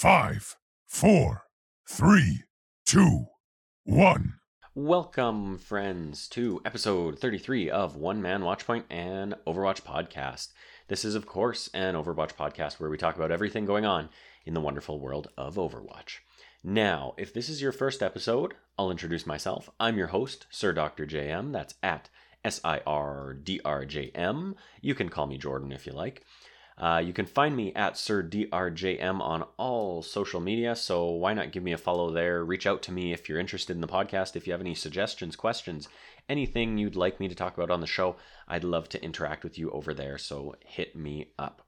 5, 4, 3, 2, 1. Welcome, friends, to episode 33 of One Man Watchpoint and Overwatch Podcast. This is, of course, an Overwatch podcast where we talk about everything going on in the wonderful world of Overwatch. Now, if this is your first episode, I'll introduce myself. I'm your host, SirDrJM. That's at SirDrJM. You can call me Jordan if you like. You can find me at SirDrJM on all social media, so why not give me a follow there? Reach out to me if you're interested in the podcast, if you have any suggestions, questions, anything you'd like me to talk about on the show. I'd love to interact with you over there, so hit me up.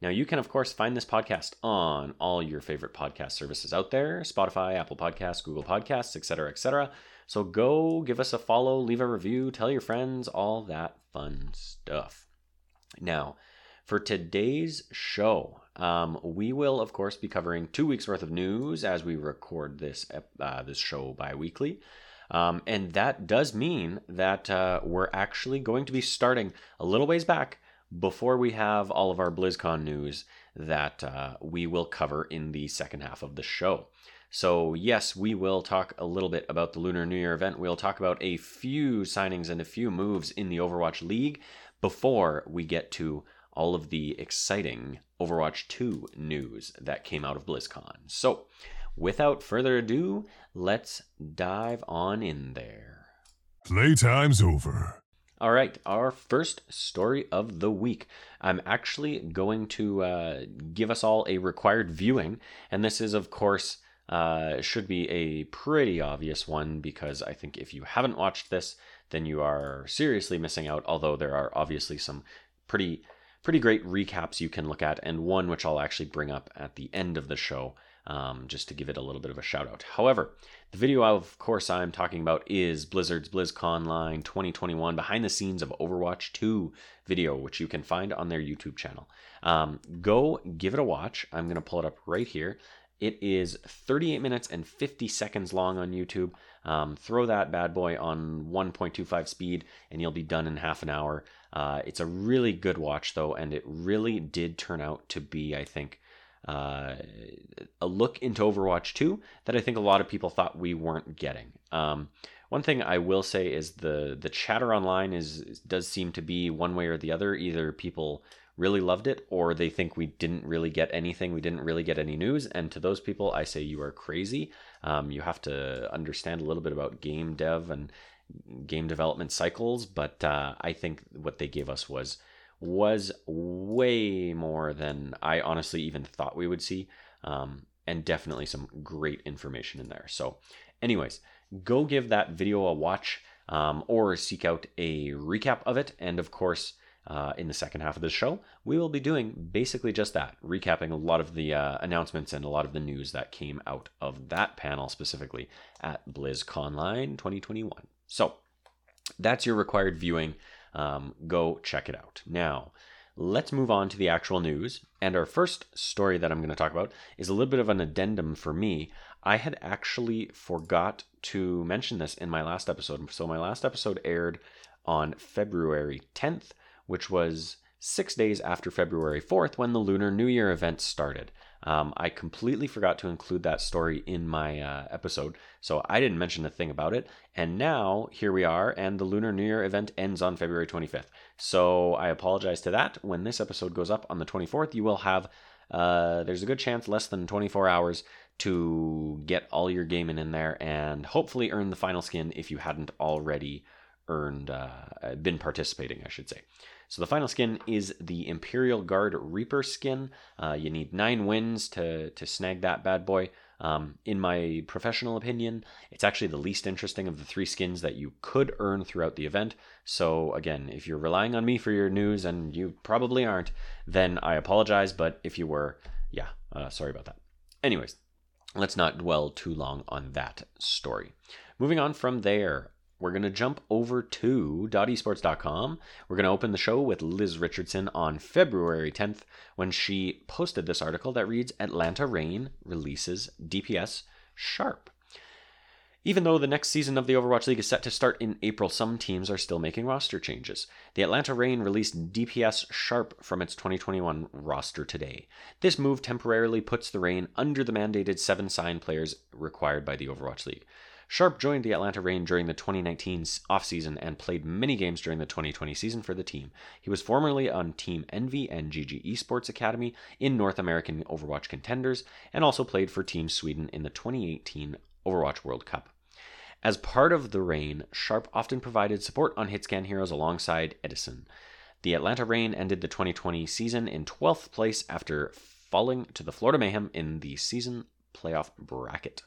Now, you can, of course, find this podcast on all your favorite podcast services out there, Spotify, Apple Podcasts, Google Podcasts, etc., etc. So go give us a follow, leave a review, tell your friends, all that fun stuff. Now, for today's show, we will, of course, be covering 2 weeks' worth of news as we record this show bi-weekly. And that does mean that we're actually going to be starting a little ways back before we have all of our BlizzCon news that we will cover in the second half of the show. So yes, we will talk a little bit about the Lunar New Year event. We'll talk about a few signings and a few moves in the Overwatch League before we get to all of the exciting Overwatch 2 news that came out of BlizzCon. So, without further ado, let's dive on in there. Playtime's over. All right, our first story of the week. I'm actually going to give us all a required viewing, and this is, of course, should be a pretty obvious one, because I think if you haven't watched this, then you are seriously missing out, although there are obviously some pretty great recaps you can look at, and one which I'll actually bring up at the end of the show, just to give it a little bit of a shout out. However, the video, of course, I'm talking about is Blizzard's BlizzConline 2021 behind the scenes of Overwatch 2 video, which you can find on their YouTube channel. Go give it a watch. I'm going to pull it up right here. It is 38 minutes and 50 seconds long on YouTube. Throw that bad boy on 1.25 speed and you'll be done in half an hour. It's a really good watch, though, and it really did turn out to be, I think, a look into Overwatch 2 that I think a lot of people thought we weren't getting. One thing I will say is the chatter online does seem to be one way or the other. Either people really loved it, or they think we didn't really get anything, we didn't really get any news, and to those people, I say you are crazy. You have to understand a little bit about game dev and game development cycles, but I think what they gave us was way more than I honestly even thought we would see, and definitely some great information in there. So anyways, go give that video a watch, or seek out a recap of it, and of course, in the second half of the show, we will be doing basically just that, recapping a lot of the announcements and a lot of the news that came out of that panel specifically at BlizzConline 2021. So that's your required viewing. Go check it out. Now, let's move on to the actual news. And our first story that I'm going to talk about is a little bit of an addendum for me. I had actually forgot to mention this in my last episode. So my last episode aired on February 10th. Which was 6 days after February 4th when the Lunar New Year event started. I completely forgot to include that story in my episode, so I didn't mention a thing about it. And now, here we are, and the Lunar New Year event ends on February 25th. So I apologize to that. When this episode goes up on the 24th, you will have, there's a good chance, less than 24 hours to get all your gaming in there and hopefully earn the final skin if you hadn't already been participating, I should say. So the final skin is the Imperial Guard Reaper skin. You need 9 wins to snag that bad boy. In my professional opinion, it's actually the least interesting of the 3 skins that you could earn throughout the event. So again, if you're relying on me for your news, and you probably aren't, then I apologize. But if you were, sorry about that. Anyways, let's not dwell too long on that story. Moving on from there, we're going to jump over to .esports.com. We're going to open the show with Liz Richardson on February 10th when she posted this article that reads, Atlanta Reign releases DPS Sharp. Even though the next season of the Overwatch League is set to start in April, some teams are still making roster changes. The Atlanta Reign released DPS Sharp from its 2021 roster today. This move temporarily puts the Reign under the mandated 7 sign players required by the Overwatch League. Sharp joined the Atlanta Reign during the 2019 offseason and played many games during the 2020 season for the team. He was formerly on Team Envy and GG Esports Academy in North American Overwatch Contenders, and also played for Team Sweden in the 2018 Overwatch World Cup. As part of the Reign, Sharp often provided support on Hitscan Heroes alongside Edison. The Atlanta Reign ended the 2020 season in 12th place after falling to the Florida Mayhem in the season playoff bracket.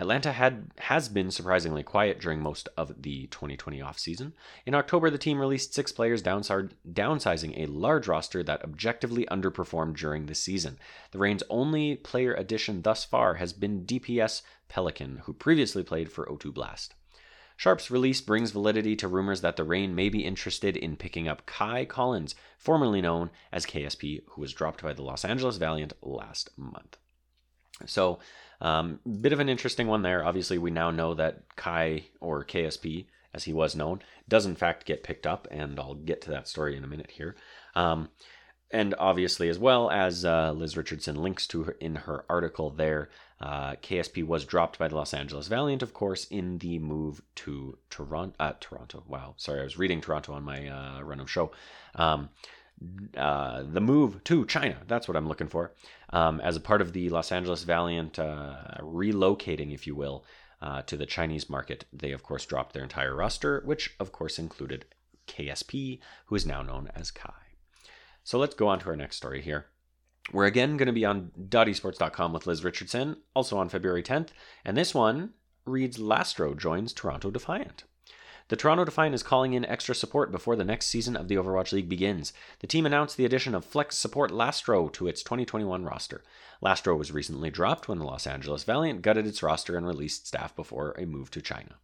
Atlanta has been surprisingly quiet during most of the 2020 offseason. In October, the team released 6 players, downsizing a large roster that objectively underperformed during the season. The Reign's only player addition thus far has been DPS Pelican, who previously played for O2 Blast. Sharp's release brings validity to rumors that the Reign may be interested in picking up Kai Collins, formerly known as KSP, who was dropped by the Los Angeles Valiant last month. So, bit of an interesting one there. Obviously, we now know that Kai, or KSP, as he was known, does in fact get picked up, and I'll get to that story in a minute here. And obviously, as well as Liz Richardson links to her in her article there, KSP was dropped by the Los Angeles Valiant, of course, in the move to Toronto. Wow, sorry, I was reading Toronto on my run of show. The move to China, that's what I'm looking for, as a part of the Los Angeles Valiant relocating, if you will, to the Chinese market. They, of course, dropped their entire roster, which, of course, included KSP, who is now known as Kai. So let's go on to our next story here. We're again going to be on .esports.com with Liz Richardson, also on February 10th, and this one reads, Lastrow joins Toronto Defiant. The Toronto Defiant is calling in extra support before the next season of the Overwatch League begins. The team announced the addition of flex support Lastrow to its 2021 roster. Lastrow was recently dropped when the Los Angeles Valiant gutted its roster and released staff before a move to China.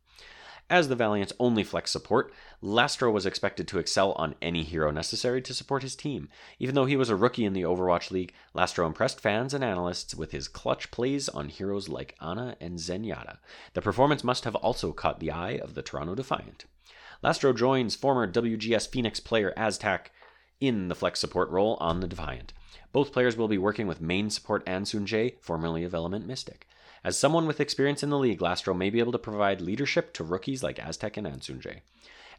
As the Valiant's only flex support, Lastrow was expected to excel on any hero necessary to support his team. Even though he was a rookie in the Overwatch League, Lastrow impressed fans and analysts with his clutch plays on heroes like Ana and Zenyatta. The performance must have also caught the eye of the Toronto Defiant. Lastrow joins former WGS Phoenix player Aztec in the flex support role on the Defiant. Both players will be working with main support Ansoon Jay, formerly of Element Mystic. As someone with experience in the league, Lastrow may be able to provide leadership to rookies like Aztec and Ansoonjay.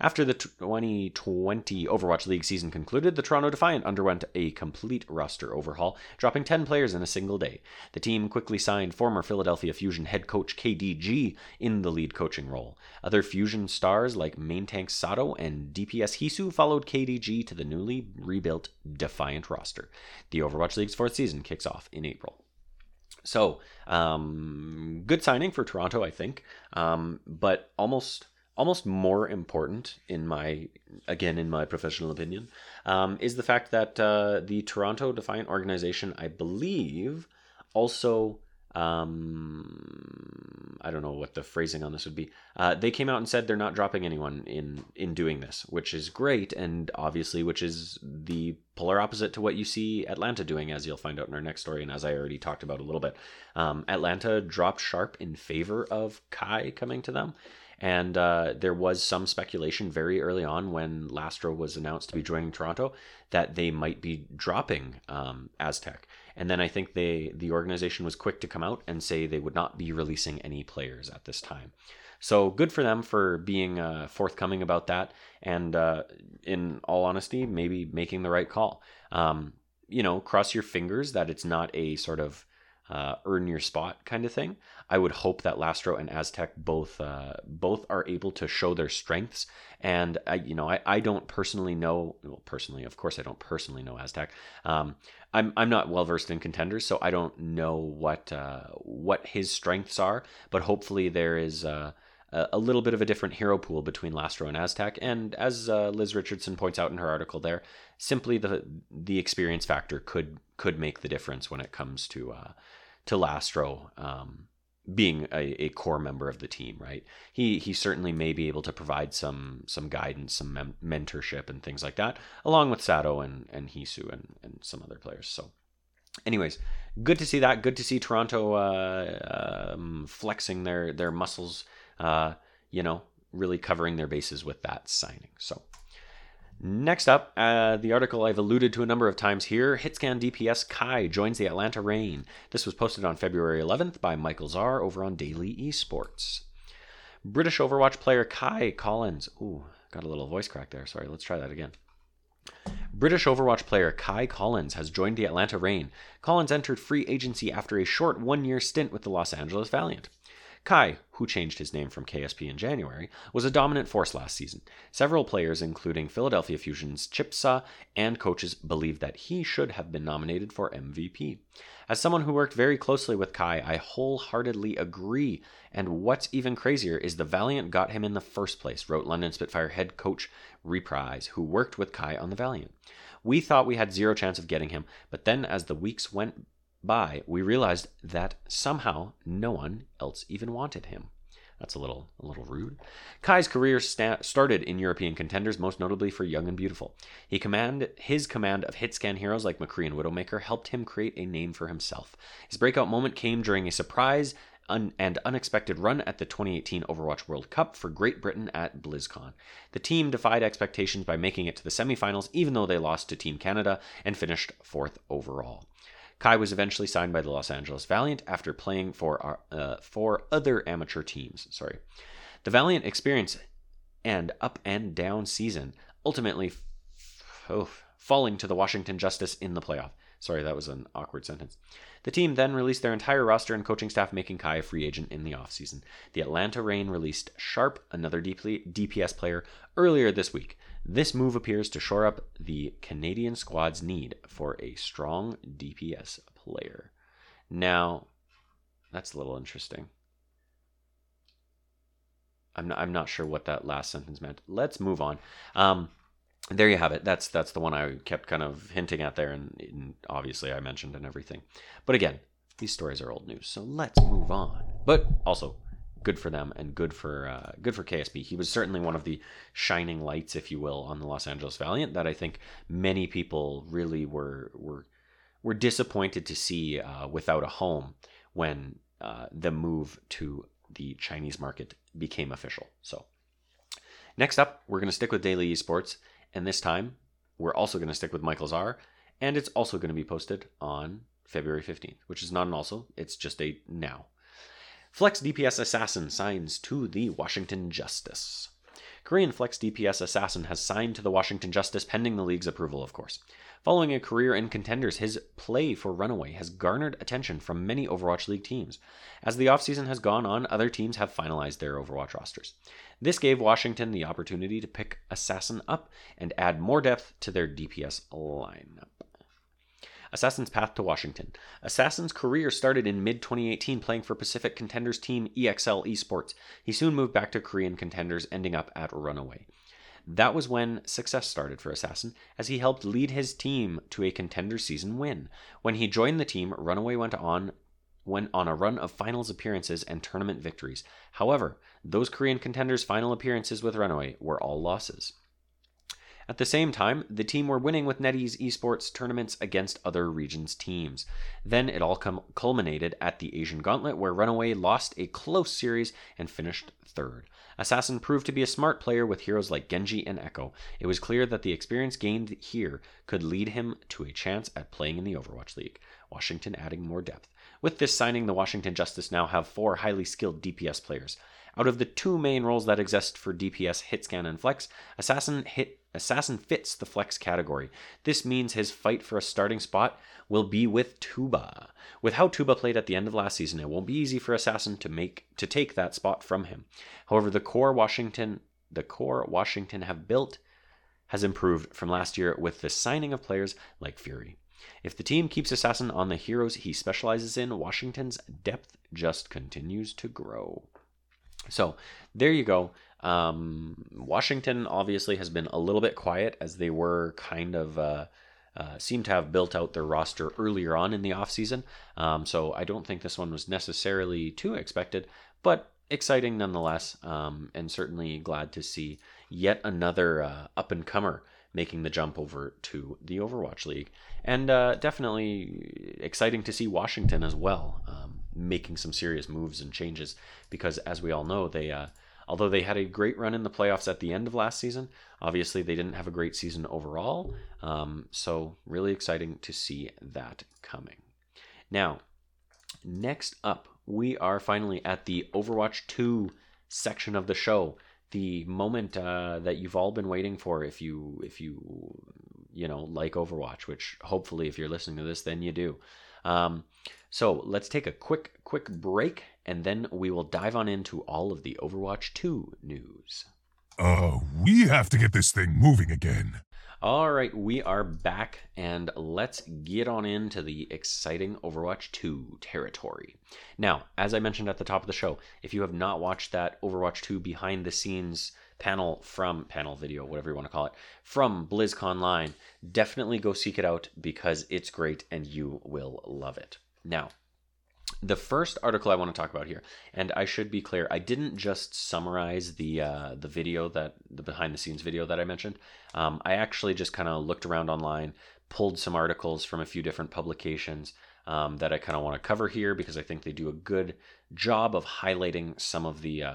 After the 2020 Overwatch League season concluded, the Toronto Defiant underwent a complete roster overhaul, dropping 10 players in a single day. The team quickly signed former Philadelphia Fusion head coach KDG in the lead coaching role. Other Fusion stars like main tank Sato and DPS Hisu followed KDG to the newly rebuilt Defiant roster. The Overwatch League's 4th season kicks off in April. So, good signing for Toronto, I think, but almost more important in my professional opinion, is the fact that the Toronto Defiant organization, I believe, also, I don't know what the phrasing on this would be, they came out and said they're not dropping anyone in doing this, which is great, and obviously which is the polar opposite to what you see Atlanta doing, as you'll find out in our next story, and as I already talked about a little bit. Atlanta dropped Sharp in favor of Kai coming to them, and there was some speculation very early on when Lastrow was announced to be joining Toronto that they might be dropping Aztec. And then I think the organization was quick to come out and say they would not be releasing any players at this time. So good for them for being forthcoming about that, and in all honesty, maybe making the right call. Cross your fingers that it's not a sort of earn your spot kind of thing. I would hope that Lastrow and Aztec both are able to show their strengths. And I don't personally know. Well, personally, of course, I don't personally know Aztec. I'm not well versed in contenders, so I don't know what his strengths are. But hopefully, there is a little bit of a different hero pool between Lastrow and Aztec. And as Liz Richardson points out in her article there, simply the experience factor could make the difference when it comes to Lastrow being a core member of the team, right? He certainly may be able to provide some guidance, some mentorship and things like that, along with Sato and Hisu and some other players. So anyways, good to see that. Good to see Toronto flexing their muscles, you know, really covering their bases with that signing. So next up, the article I've alluded to a number of times here, Hitscan DPS Kai joins the Atlanta Reign. This was posted on February 11th by Michael Czar over on Daily Esports. British Overwatch player Kai Collins. Ooh, got a little voice crack there. Sorry, let's try that again. British Overwatch player Kai Collins has joined the Atlanta Reign. Collins entered free agency after a short one-year stint with the Los Angeles Valiant. Kai, who changed his name from KSP in January, was a dominant force last season. Several players, including Philadelphia Fusion's Chipsa and coaches, believed that he should have been nominated for MVP. As someone who worked very closely with Kai, I wholeheartedly agree, and what's even crazier is the Valiant got him in the first place, wrote London Spitfire head coach Reprise, who worked with Kai on the Valiant. We thought we had zero chance of getting him, but then as the weeks went by, we realized that somehow no one else even wanted him. That's a little rude. Kai's career started in European contenders, most notably for Young and Beautiful. His command of hitscan heroes like McCree and Widowmaker helped him create a name for himself. His breakout moment came during a surprise and unexpected run at the 2018 Overwatch World Cup for Great Britain at BlizzCon. The team defied expectations by making it to the semifinals, even though they lost to Team Canada and finished 4th overall. Kai was eventually signed by the Los Angeles Valiant after playing for other amateur teams. The Valiant experience an up and down season, ultimately falling to the Washington Justice in the playoff. Sorry, that was an awkward sentence. The team then released their entire roster and coaching staff, making Kai a free agent in the offseason. The Atlanta Reign released Sharp, another DPS player, earlier this week. This move appears to shore up the Canadian squad's need for a strong DPS player. Now, that's a little interesting. I'm not sure what that last sentence meant. Let's move on. There you have it. That's the one I kept kind of hinting at there, and obviously I mentioned and everything. But again, these stories are old news, so let's move on. But also, good for them and good for KSP. He was certainly one of the shining lights, if you will, on the Los Angeles Valiant that I think many people really were disappointed to see without a home when the move to the Chinese market became official. So next up, we're going to stick with Daily Esports, and this time we're also going to stick with Michael Czar, and it's also going to be posted on February 15th, which is not an also, it's just a now. Flex DPS Assassin signs to the Washington Justice. Korean Flex DPS Assassin has signed to the Washington Justice, pending the league's approval, of course. Following a career in contenders, his play for Runaway has garnered attention from many Overwatch League teams. As the offseason has gone on, other teams have finalized their Overwatch rosters. This gave Washington the opportunity to pick Assassin up and add more depth to their DPS lineup. Assassin's path to Washington. Assassin's career started in mid-2018 playing for Pacific Contenders team EXL Esports. He soon moved back to Korean Contenders, ending up at Runaway. That was when success started for Assassin, as he helped lead his team to a Contender season win. When he joined the team, Runaway went on a run of finals appearances and tournament victories. However, those Korean Contenders' final appearances with Runaway were all losses. At the same time, the team were winning with NetEase Esports tournaments against other regions' teams. Then it all culminated at the Asian Gauntlet, where Runaway lost a close series and finished third. Assassin proved to be a smart player with heroes like Genji and Echo. It was clear that the experience gained here could lead him to a chance at playing in the Overwatch League, Washington adding more depth. With this signing, the Washington Justice now have 4 highly skilled DPS players. Out of the 2 main roles that exist for DPS, hitscan and flex, Assassin fits the flex category. This means his fight for a starting spot will be with Tuba. With how Tuba played at the end of last season, it won't be easy for Assassin to take that spot from him. However, the core Washington have built has improved from last year with the signing of players like Fury. If the team keeps Assassin on the heroes he specializes in, Washington's depth just continues to grow. So there you go. Washington obviously has been a little bit quiet, as they were kind of seem to have built out their roster earlier on in the offseason. So I don't think this one was necessarily too expected, but exciting nonetheless, and certainly glad to see yet another up-and-comer making the jump over to the Overwatch League. And definitely exciting to see Washington as well, making some serious moves and changes, because as we all know, they although they had a great run in the playoffs at the end of last season, obviously they didn't have a great season overall. So really exciting to see that coming. Now, next up, we are finally at the Overwatch 2 section of the show. The moment that you've all been waiting for, if you like Overwatch, which hopefully if you're listening to this, then you do. So let's take a quick break, and then we will dive on into all of the Overwatch 2 news. Oh, we have to get this thing moving again. All right, we are back, and let's get on into the exciting Overwatch 2 territory. Now, as I mentioned at the top of the show, if you have not watched that Overwatch 2 behind the scenes panel video, whatever you want to call it, from BlizzConline, definitely go seek it out because it's great and you will love it. Now, the first article I want to talk about here, and I should be clear, I didn't just summarize the video, that the behind the scenes video that I mentioned. I actually just kind of looked around online, pulled some articles from a few different publications that I kind of want to cover here because I think they do a good job of highlighting some of the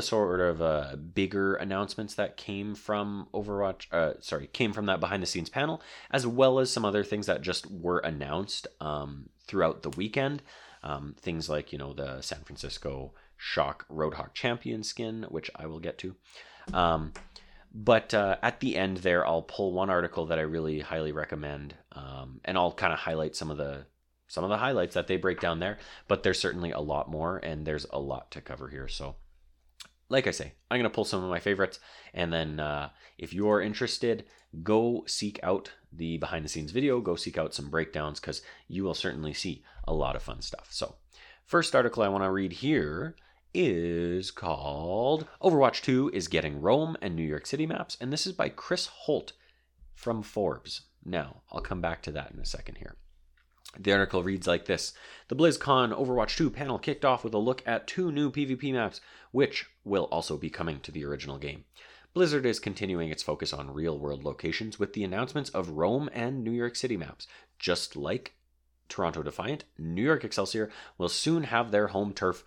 sort of bigger announcements that came from that behind the scenes panel, as well as some other things that just were announced throughout the weekend. Things like, the San Francisco Shock Roadhog Champion skin, which I will get to. But at the end there, I'll pull one article that I really highly recommend, and I'll kind of highlight some of the highlights that they break down there. But there's certainly a lot more, and there's a lot to cover here. So, like I say, I'm going to pull some of my favorites, and then if you're interested, go seek out the behind-the-scenes video, go seek out some breakdowns, because you will certainly see a lot of fun stuff. So, first article I want to read here is called Overwatch 2 is Getting Rome and New York City Maps, and this is by Chris Holt from Forbes. Now, I'll come back to that in a second here. The article reads like this. The BlizzCon Overwatch 2 panel kicked off with a look at two new PvP maps, which will also be coming to the original game. Blizzard is continuing its focus on real-world locations with the announcements of Rome and New York City maps. Just like Toronto Defiant, New York Excelsior will soon have their home turf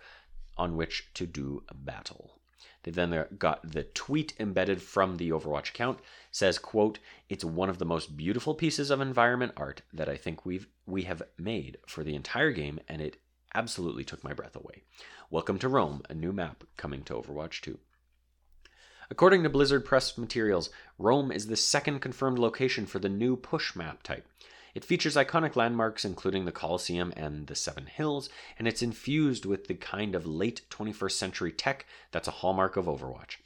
on which to do a battle. They've then got the tweet embedded from the Overwatch account. Says, quote, "It's one of the most beautiful pieces of environment art that I think we have made for the entire game, and it absolutely took my breath away. Welcome to Rome, a new map coming to Overwatch 2." According to Blizzard press materials, Rome is the second confirmed location for the new push map type. It features iconic landmarks including the Colosseum and the Seven Hills, and it's infused with the kind of late 21st century tech that's a hallmark of Overwatch.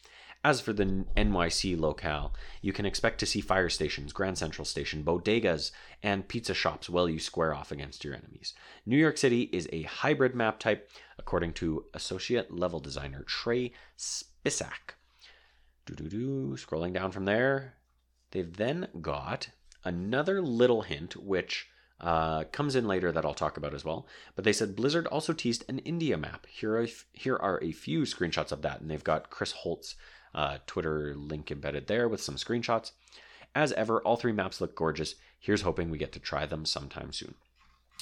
As for the NYC locale, you can expect to see fire stations, Grand Central Station, bodegas, and pizza shops while you square off against your enemies. New York City is a hybrid map type, according to associate level designer Trey Spisak. Scrolling down from there, they've then got another little hint, which comes in later that I'll talk about as well. But they said Blizzard also teased an India map. Here are a few screenshots of that, and they've got Chris Holt's Twitter link embedded there with some screenshots. As ever, all three maps look gorgeous. Here's hoping we get to try them sometime soon.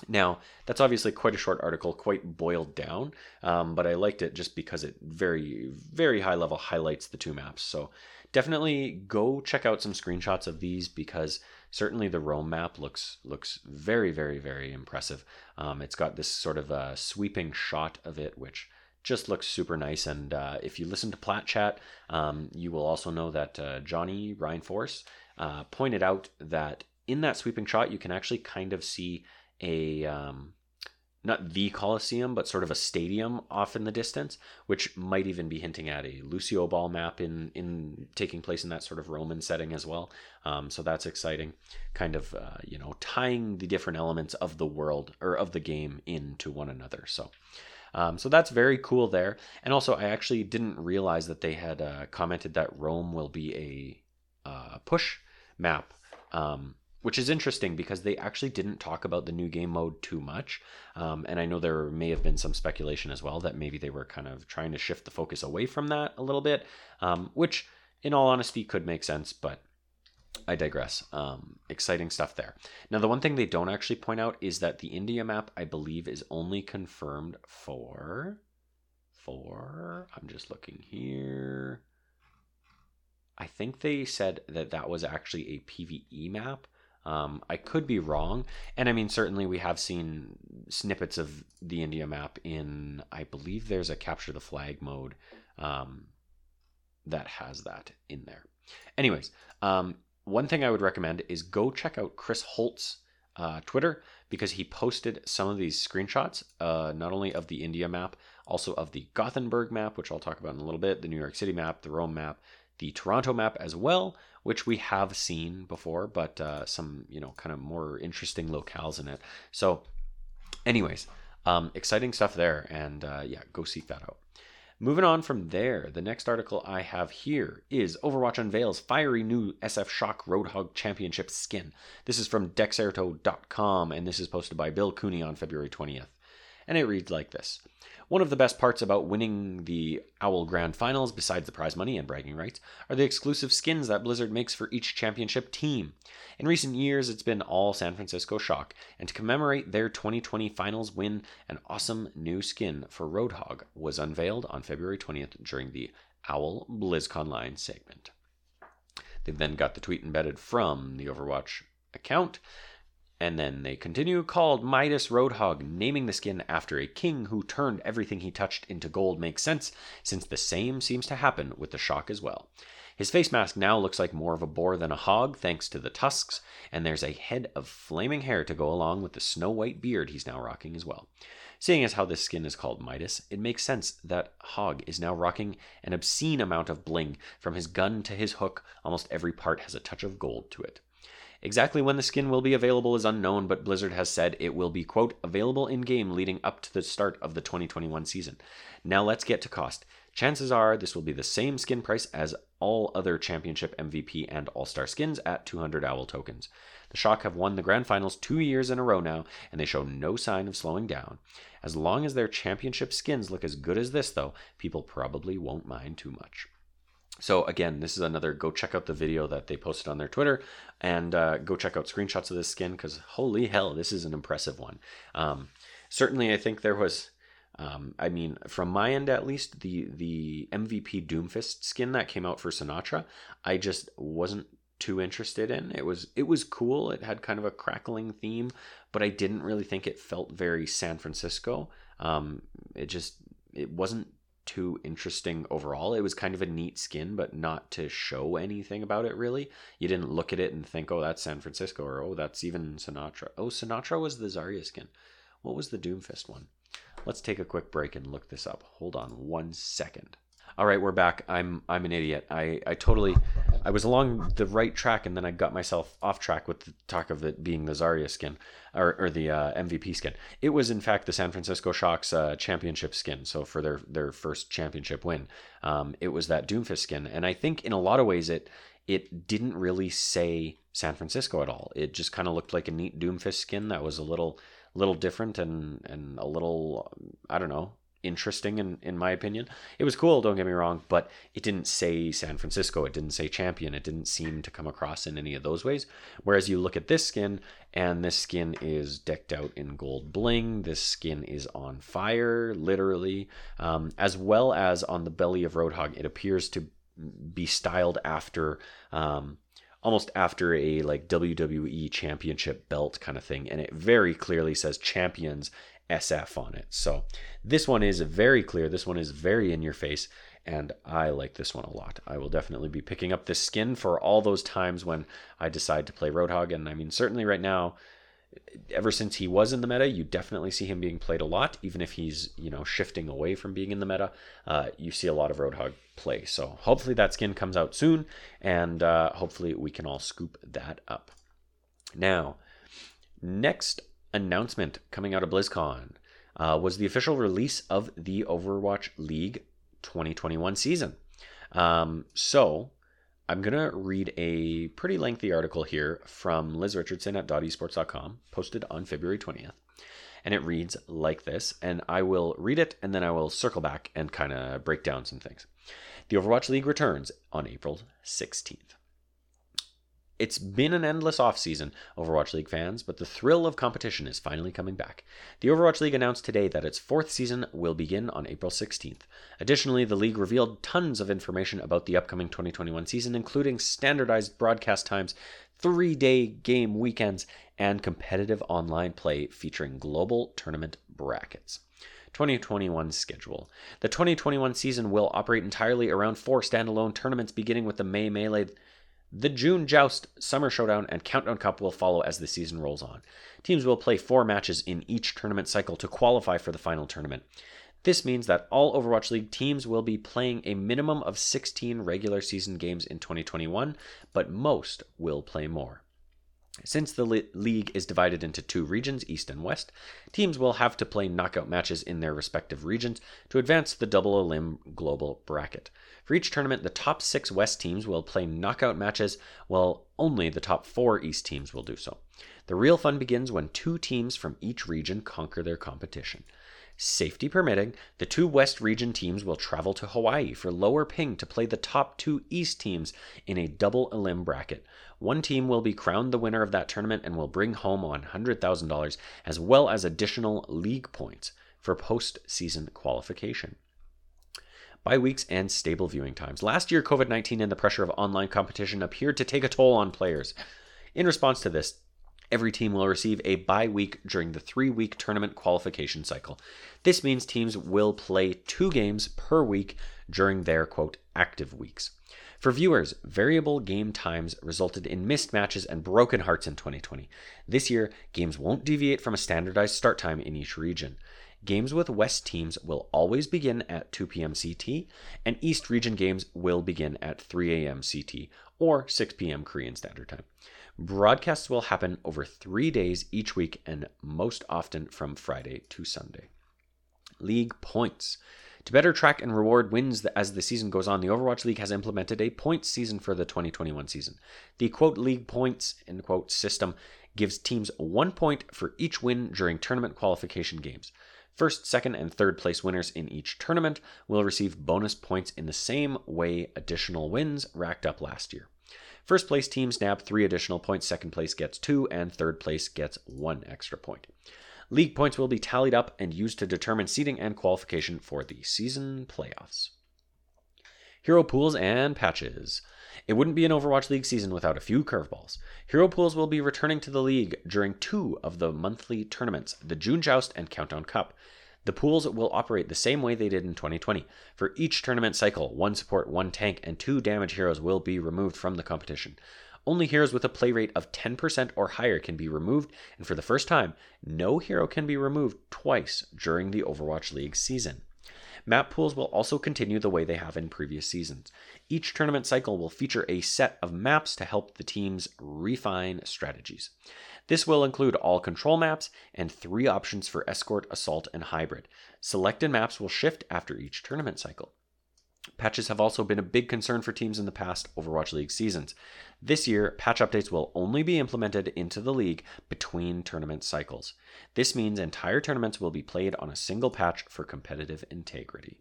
Now, that's obviously quite a short article, quite boiled down, but I liked it just because it very, very high level highlights the two maps. So definitely go check out some screenshots of these, because certainly the Rome map looks very, very, very impressive. It's got this sort of a sweeping shot of it, which just looks super nice. And if you listen to Plat Chat, you will also know that Johnny Reinforce pointed out that in that sweeping shot, you can actually kind of see not the Colosseum, but sort of a stadium off in the distance, which might even be hinting at a Lucio Ball map in taking place in that sort of Roman setting as well. So that's exciting, kind of tying the different elements of the world or of the game into one another. So that's very cool there. And also, I actually didn't realize that they had commented that Rome will be a push map, which is interesting because they actually didn't talk about the new game mode too much. And I know there may have been some speculation as well that maybe they were kind of trying to shift the focus away from that a little bit, which in all honesty could make sense, but I digress. Exciting stuff there. Now, the one thing they don't actually point out is that the India map, I believe, is only confirmed for I'm just looking here. I think they said that that was actually a PvE map. I could be wrong. And I mean, certainly we have seen snippets of the India map in, I believe there's a capture the flag mode that has that in there. Anyways, one thing I would recommend is go check out Chris Holt's Twitter, because he posted some of these screenshots, not only of the India map, also of the Gothenburg map, which I'll talk about in a little bit, the New York City map, the Rome map, the Toronto map as well, which we have seen before, but some, you know, kind of more interesting locales in it. So anyways, exciting stuff there, and yeah, go seek that out. Moving on from there, the next article I have here is Overwatch unveils fiery new SF Shock Roadhog Championship skin. This is from Dexerto.com, and this is posted by Bill Cooney on February 20th. And it reads like this. One of the best parts about winning the Owl Grand Finals, besides the prize money and bragging rights, are the exclusive skins that Blizzard makes for each championship team. In recent years, it's been all San Francisco Shock, and to commemorate their 2020 finals win, an awesome new skin for Roadhog was unveiled on February 20th during the Owl BlizzConline segment. They then got the tweet embedded from the Overwatch account. And then they continue, called Midas Roadhog, naming the skin after a king who turned everything he touched into gold makes sense, since the same seems to happen with the Shock as well. His face mask now looks like more of a boar than a hog, thanks to the tusks, and there's a head of flaming hair to go along with the snow-white beard he's now rocking as well. Seeing as how this skin is called Midas, it makes sense that Hog is now rocking an obscene amount of bling. From his gun to his hook, almost every part has a touch of gold to it. Exactly when the skin will be available is unknown, but Blizzard has said it will be, quote, available in-game leading up to the start of the 2021 season. Now let's get to cost. Chances are this will be the same skin price as all other Championship MVP and All-Star skins at 200 Owl tokens. The Shock have won the Grand Finals 2 years in a row now, and they show no sign of slowing down. As long as their Championship skins look as good as this, though, people probably won't mind too much. So again, this is another, go check out the video that they posted on their Twitter, and go check out screenshots of this skin, because holy hell, this is an impressive one. Certainly, I think there was, I mean, from my end at least, the MVP Doomfist skin that came out for Sinatra, I just wasn't too interested in. It was cool. It had kind of a crackling theme, but I didn't really think it felt very San Francisco. It wasn't too interesting overall. It was kind of a neat skin, but not to show anything about it, really. You didn't look at it and think, oh, that's San Francisco, or oh, that's even Sinatra. Oh, Sinatra was the Zarya skin. What was the Doomfist one? Let's take a quick break and look this up. Hold on 1 second. All right, we're back. I'm an idiot. I was along the right track, and then I got myself off track with the talk of it being the Zarya skin, or the MVP skin. It was, in fact, the San Francisco Shock's championship skin, so for their first championship win. It was that Doomfist skin, and I think in a lot of ways it didn't really say San Francisco at all. It just kind of looked like a neat Doomfist skin that was a little different and a little, I don't know, interesting in my opinion. It was cool, don't get me wrong, but it didn't say San Francisco, it didn't say champion, it didn't seem to come across in any of those ways. Whereas you look at this skin, and this skin is decked out in gold bling, this skin is on fire, literally, as well as on the belly of Roadhog, it appears to be styled after, almost after a like WWE championship belt kind of thing, and it very clearly says champions SF on it. So this one is very clear, this one is very in your face, and I like this one a lot. I will definitely be picking up this skin for all those times when I decide to play Roadhog, and I mean, certainly right now, ever since he was in the meta, you definitely see him being played a lot, even if he's, you know, shifting away from being in the meta. You see a lot of Roadhog play, so hopefully that skin comes out soon, and hopefully we can all scoop that up. Now, next announcement coming out of BlizzCon was the official release of the Overwatch League 2021 season. So I'm going to read a pretty lengthy article here from Liz Richardson at .esports.com, posted on February 20th. And it reads like this, and I will read it, and then I will circle back and kind of break down some things. The Overwatch League returns on April 16th. It's been an endless offseason, Overwatch League fans, but the thrill of competition is finally coming back. The Overwatch League announced today that its fourth season will begin on April 16th. Additionally, the league revealed tons of information about the upcoming 2021 season, including standardized broadcast times, 3-day game weekends, and competitive online play featuring global tournament brackets. 2021 schedule. The 2021 season will operate entirely around 4 standalone tournaments, beginning with the May Melee. The June Joust, Summer Showdown, and Countdown Cup will follow as the season rolls on. Teams will play 4 matches in each tournament cycle to qualify for the final tournament. This means that all Overwatch League teams will be playing a minimum of 16 regular season games in 2021, but most will play more. Since the league is divided into 2 regions, East and West, teams will have to play knockout matches in their respective regions to advance the double elim global bracket. For each tournament, the top 6 West teams will play knockout matches, while only the top 4 East teams will do so. The real fun begins when 2 teams from each region conquer their competition. Safety permitting, the 2 West region teams will travel to Hawaii for lower ping to play the top 2 East teams in a double elim bracket. One team will be crowned the winner of that tournament and will bring home $100,000 as well as additional league points for post-season qualification. Bye weeks and stable viewing times. Last year, COVID-19 and the pressure of online competition appeared to take a toll on players. In response to this, every team will receive a bye week during the 3-week tournament qualification cycle. This means teams will play 2 games per week during their, quote, active weeks. For viewers, variable game times resulted in missed matches and broken hearts in 2020. This year, games won't deviate from a standardized start time in each region. Games with West teams will always begin at 2 p.m. CT, and East region games will begin at 3 a.m. CT, or 6 p.m. Korean Standard Time. Broadcasts will happen over 3 days each week and most often from Friday to Sunday. League points. To better track and reward wins as the season goes on, the Overwatch League has implemented a points season for the 2021 season. The, quote, league points, end quote, system gives teams 1 point for each win during tournament qualification games. First, second, and third place winners in each tournament will receive bonus points in the same way additional wins racked up last year. First place teams nab 3 additional points, second place gets 2, and third place gets 1 extra point. League points will be tallied up and used to determine seeding and qualification for the season playoffs. Hero pools and patches. It wouldn't be an Overwatch League season without a few curveballs. Hero pools will be returning to the league during 2 of the monthly tournaments, the June Joust and Countdown Cup. The pools will operate the same way they did in 2020. For each tournament cycle, 1 support, 1 tank, and 2 damage heroes will be removed from the competition. Only heroes with a play rate of 10% or higher can be removed, and for the first time, no hero can be removed twice during the Overwatch League season. Map pools will also continue the way they have in previous seasons. Each tournament cycle will feature a set of maps to help the teams refine strategies. This will include all control maps and 3 options for escort, assault, and hybrid. Selected maps will shift after each tournament cycle. Patches have also been a big concern for teams in the past Overwatch League seasons. This year, patch updates will only be implemented into the league between tournament cycles. This means entire tournaments will be played on a single patch for competitive integrity.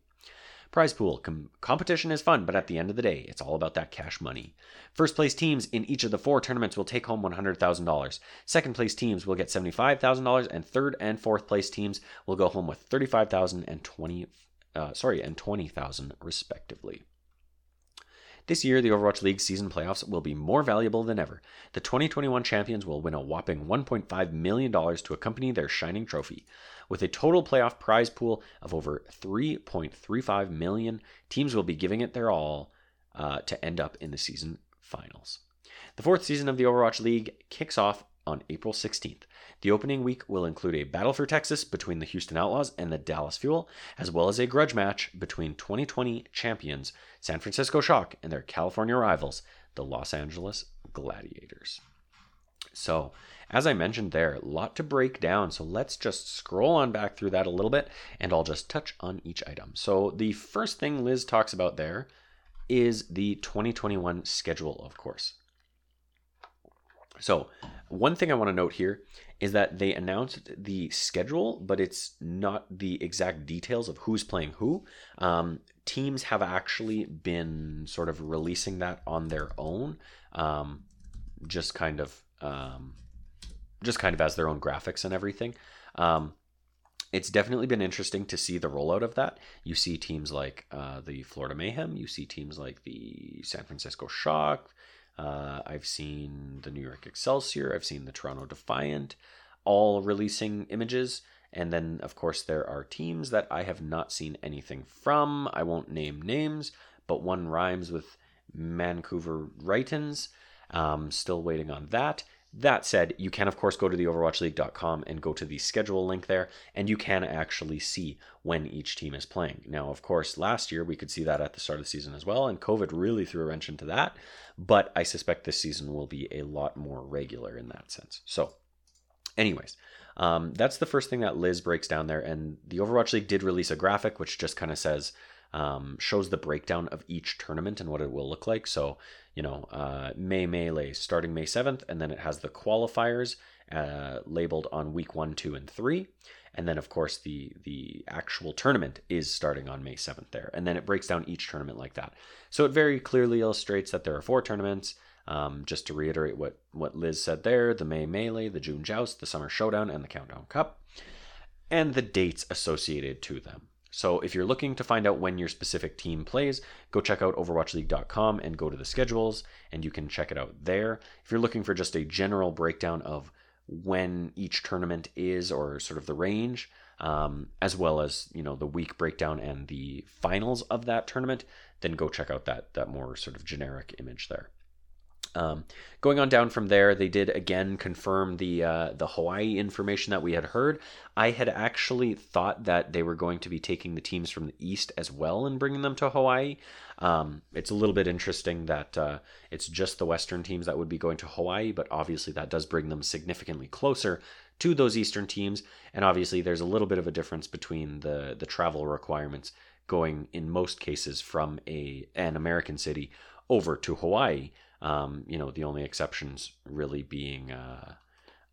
Prize pool. Competition is fun, but at the end of the day, it's all about that cash money. First place teams in each of the 4 tournaments will take home $100,000. Second place teams will get $75,000, and third and fourth place teams will go home with $35,000 and $20,000 respectively. This year, the Overwatch League season playoffs will be more valuable than ever. The 2021 champions will win a whopping $1.5 million to accompany their shining trophy. With a total playoff prize pool of over $3.35 million, teams will be giving it their all to end up in the season finals. The 4th season of the Overwatch League kicks off on April 16th. The opening week will include a battle for Texas between the Houston Outlaws and the Dallas Fuel, as well as a grudge match between 2020 champions San Francisco Shock and their California rivals, the Los Angeles Gladiators. So, as I mentioned there, a lot to break down, so let's just scroll on back through that a little bit, and I'll just touch on each item. So, the first thing Liz talks about there is the 2021 schedule, of course. So, one thing I want to note here is that they announced the schedule, but it's not the exact details of who's playing who. Teams have actually been sort of releasing that on their own. just kind of as their own graphics and everything. It's definitely been interesting to see the rollout of that. You see teams like the Florida Mayhem. You see teams like the San Francisco Shock. I've seen the New York Excelsior. I've seen the Toronto Defiant, all releasing images. And then, of course, there are teams that I have not seen anything from. I won't name names, but one rhymes with Vancouver Titans. Still waiting on that. That said, you can, of course, go to the overwatchleague.com and go to the schedule link there, and you can actually see when each team is playing. Now, of course, last year we could see that at the start of the season as well, and COVID really threw a wrench into that, but I suspect this season will be a lot more regular in that sense. So, anyways, that's the first thing that Liz breaks down there, and the Overwatch League did release a graphic which just kind of says, shows the breakdown of each tournament and what it will look like. So, you know, May Melee starting May 7th, and then it has the qualifiers labeled on week 1, 2, and 3. And then, of course, the actual tournament is starting on May 7th there. And then it breaks down each tournament like that. So it very clearly illustrates that there are four tournaments. Just to reiterate what Liz said there, the May Melee, the June Joust, the Summer Showdown, and the Countdown Cup, and the dates associated to them. So if you're looking to find out when your specific team plays, go check out overwatchleague.com and go to the schedules, and you can check it out there. If you're looking for just a general breakdown of when each tournament is, or sort of the range, as well as, you know, the week breakdown and the finals of that tournament, then go check out that more sort of generic image there. Going on down from there, they did again confirm the Hawaii information that we had heard. I had actually thought that they were going to be taking the teams from the East as well and bringing them to Hawaii. It's a little bit interesting that it's just the Western teams that would be going to Hawaii, but obviously that does bring them significantly closer to those Eastern teams. And obviously there's a little bit of a difference between the travel requirements going in most cases from an American city over to Hawaii. You know, the only exceptions really being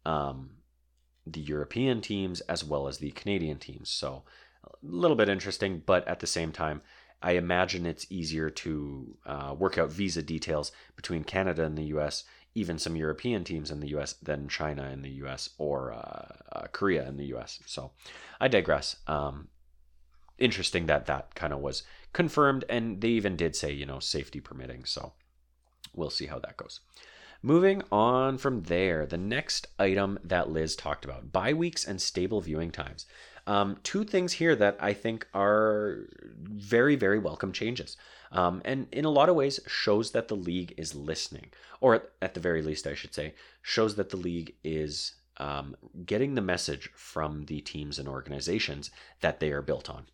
the European teams as well as the Canadian teams. So a little bit interesting, but at the same time, I imagine it's easier to work out visa details between Canada and the U.S., even some European teams in the U.S., than China in the U.S. or Korea in the U.S. So I digress. Interesting that kind of was confirmed, and they even did say, you know, safety permitting, so we'll see how that goes. Moving on from there, the next item that Liz talked about, bye weeks and stable viewing times. Two things here that I think are very, very welcome changes. And in a lot of ways shows that the league is listening, or at the very least, I should say, shows that the league is getting the message from the teams and organizations that they are built on.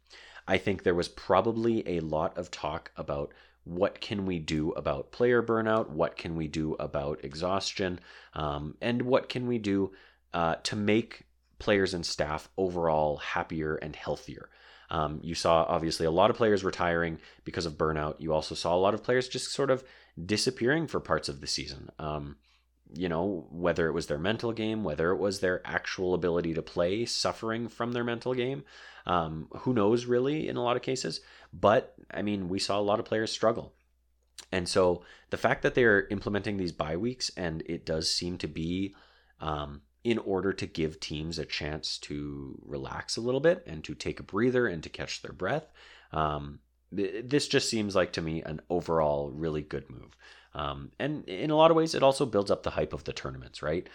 I think there was probably a lot of talk about what can we do about player burnout? What can we do about exhaustion? And what can we do to make players and staff overall happier and healthier? You saw, obviously, a lot of players retiring because of burnout. You also saw a lot of players just sort of disappearing for parts of the season. You know, whether it was their mental game, whether it was their actual ability to play, suffering from their mental game, who knows really in a lot of cases. But, I mean, we saw a lot of players struggle. And so the fact that they're implementing these bye weeks, and it does seem to be in order to give teams a chance to relax a little bit and to take a breather and to catch their breath, this just seems like, to me, an overall really good move. And in a lot of ways, it also builds up the hype of the tournaments, right?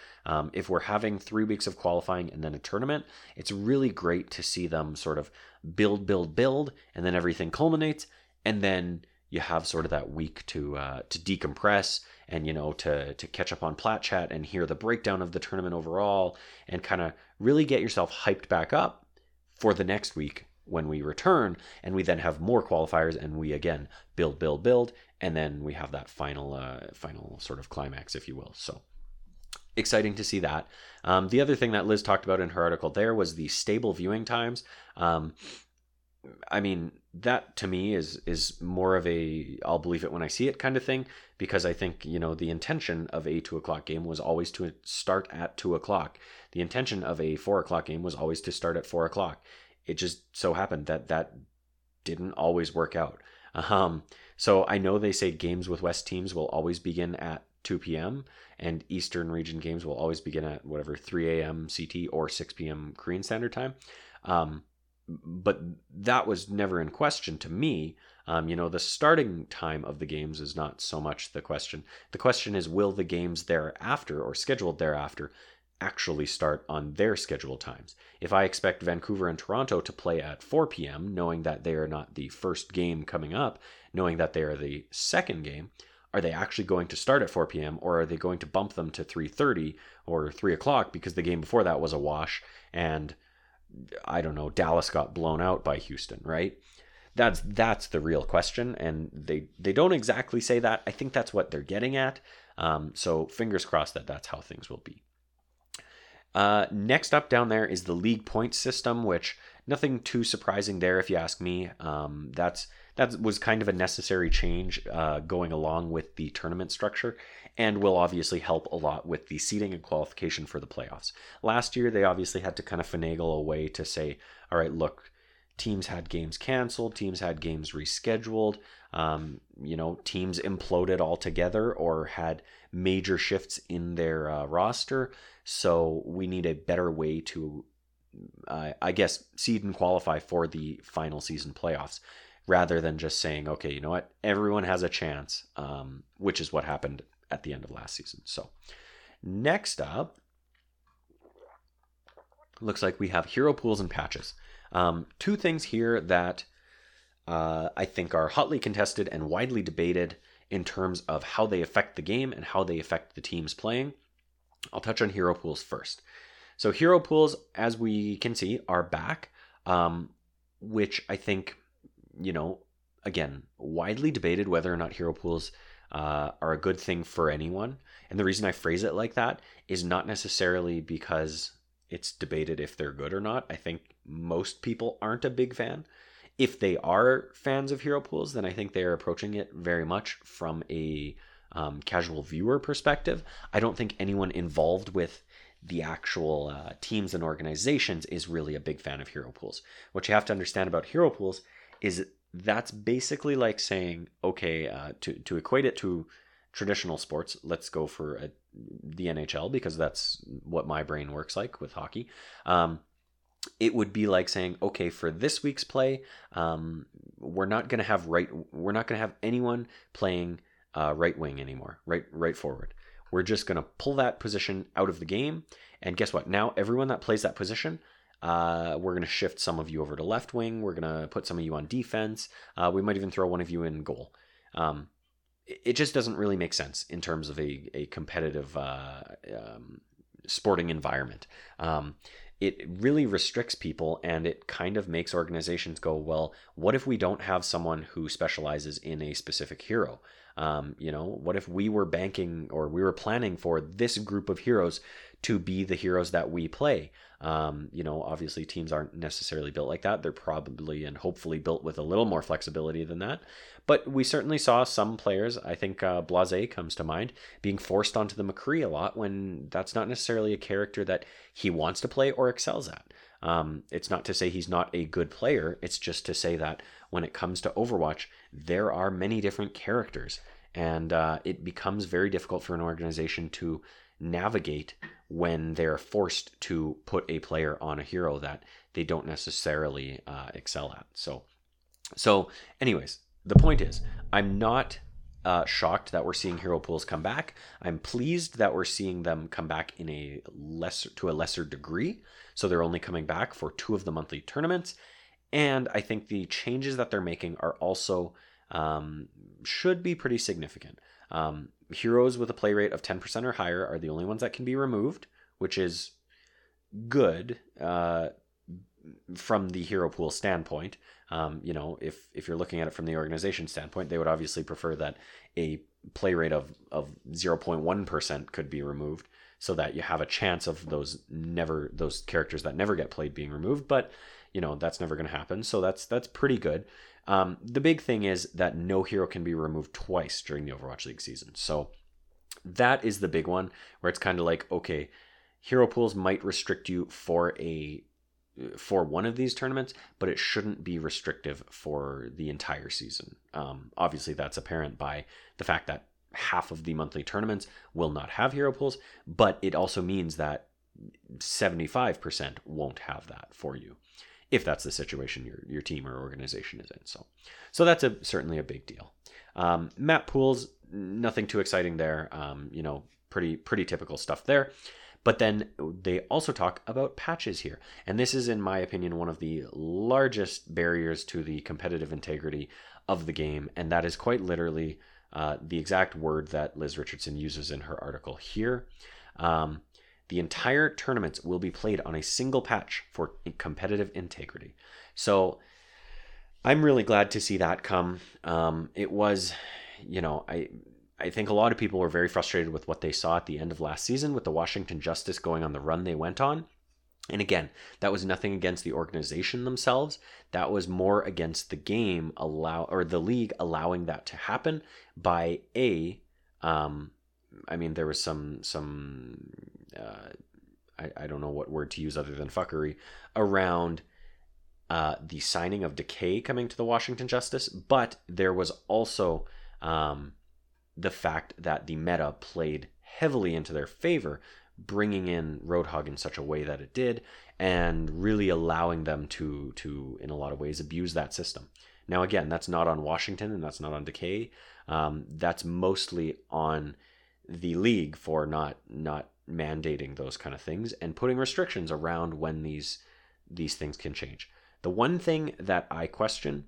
If we're having 3 weeks of qualifying and then a tournament, it's really great to see them sort of build, and then everything culminates. And then you have sort of that week to decompress and, you know, to catch up on Plat Chat and hear the breakdown of the tournament overall and kind of really get yourself hyped back up for the next week when we return, and we then have more qualifiers, and we again build, and then we have that final sort of climax, if you will. So exciting to see that. The other thing that Liz talked about in her article there was the stable viewing times. I mean, that to me is more of a I'll believe it when I see it kind of thing, because I think, you know, the intention of a 2:00 game was always to start at 2:00. The intention of a 4:00 game was always to start at 4:00. It just so happened that didn't always work out. So I know they say games with West teams will always begin at 2 p.m. and Eastern region games will always begin at whatever 3 a.m. CT or 6 p.m. Korean Standard Time. But that was never in question to me. You know, the starting time of the games is not so much the question. The question is, will the games thereafter or scheduled thereafter actually start on their schedule times? If I expect Vancouver and Toronto to play at 4 p.m., knowing that they are not the first game coming up, knowing that they are the second game, are they actually going to start at 4 p.m. or are they going to bump them to 3:30 or 3 o'clock because the game before that was a wash and, I don't know, Dallas got blown out by Houston, right? That's the real question, and they don't exactly say that. I think that's what they're getting at. So fingers crossed that that's how things will be. Next up down there is the league point system, which nothing too surprising there if you ask me. That was kind of a necessary change going along with the tournament structure, and will obviously help a lot with the seeding and qualification for the playoffs. Last year, they obviously had to kind of finagle a way to say, all right, look, teams had games canceled, teams had games rescheduled, teams imploded altogether or had major shifts in their roster. So we need a better way to, seed and qualify for the final season playoffs, rather than just saying, okay, you know what, everyone has a chance, which is what happened at the end of last season. So next up, looks like we have hero pools and patches. Two things here that I think are hotly contested and widely debated in terms of how they affect the game and how they affect the teams playing. I'll touch on hero pools first. So hero pools, as we can see, are back, which I think, again, widely debated whether or not hero pools are a good thing for anyone. And the reason I phrase it like that is not necessarily because it's debated if they're good or not. I think most people aren't a big fan. If they are fans of hero pools, then I think they're approaching it very much from a casual viewer perspective. I don't think anyone involved with the actual teams and organizations is really a big fan of hero pools. What you have to understand about hero pools is that's basically like saying, okay, to equate it to traditional sports, let's go for the NHL because that's what my brain works like with hockey. It would be like saying, okay, for this week's play, we're not going to have anyone playing right wing anymore, right forward. We're just going to pull that position out of the game. And guess what? Now everyone that plays that position, we're going to shift some of you over to left wing. We're going to put some of you on defense. We might even throw one of you in goal. It just doesn't really make sense in terms of a competitive sporting environment. It really restricts people, and it kind of makes organizations go, well, what if we don't have someone who specializes in a specific hero? What if we were banking or we were planning for this group of heroes to be the heroes that we play? Obviously teams aren't necessarily built like that. They're probably and hopefully built with a little more flexibility than that. But we certainly saw some players, I think Blase comes to mind, being forced onto the McCree a lot when that's not necessarily a character that he wants to play or excels at. It's not to say he's not a good player. It's just to say that when it comes to Overwatch, there are many different characters, and it becomes very difficult for an organization to navigate when they're forced to put a player on a hero that they don't necessarily excel at. So anyways, the point is, I'm not shocked that we're seeing hero pools come back. I'm pleased that we're seeing them come back in to a lesser degree. So they're only coming back for 2 of the monthly tournaments. And I think the changes that they're making are also should be pretty significant. Heroes with a play rate of 10% or higher are the only ones that can be removed, which is good from the hero pool standpoint. If you're looking at it from the organization standpoint, they would obviously prefer that a play rate of 0.1% could be removed so that you have a chance of those characters that never get played being removed. But, that's never going to happen. So that's pretty good. The big thing is that no hero can be removed twice during the Overwatch League season. So that is the big one where it's kind of like, okay, hero pools might restrict you for one of these tournaments, but it shouldn't be restrictive for the entire season. Obviously that's apparent by the fact that half of the monthly tournaments will not have hero pools, but it also means that 75% won't have that for you, if that's the situation your team or organization is in. So that's certainly a big deal. Map pools, nothing too exciting there. Pretty typical stuff there. But then they also talk about patches here. And this is, in my opinion, one of the largest barriers to the competitive integrity of the game. And that is quite literally the exact word that Liz Richardson uses in her article here. The entire tournaments will be played on a single patch for competitive integrity. So I'm really glad to see that come. It was, I think a lot of people were very frustrated with what they saw at the end of last season with the Washington Justice going on the run they went on. And again, that was nothing against the organization themselves. That was more against the game the league allowing that to happen by there was I don't know what word to use other than fuckery around the signing of Decay coming to the Washington Justice, but there was also the fact that the meta played heavily into their favor, bringing in Roadhog in such a way that it did, and really allowing them to in a lot of ways, abuse that system. Now, again, that's not on Washington and that's not on Decay. That's mostly on the league for not mandating those kind of things and putting restrictions around when these things can change. The one thing that I question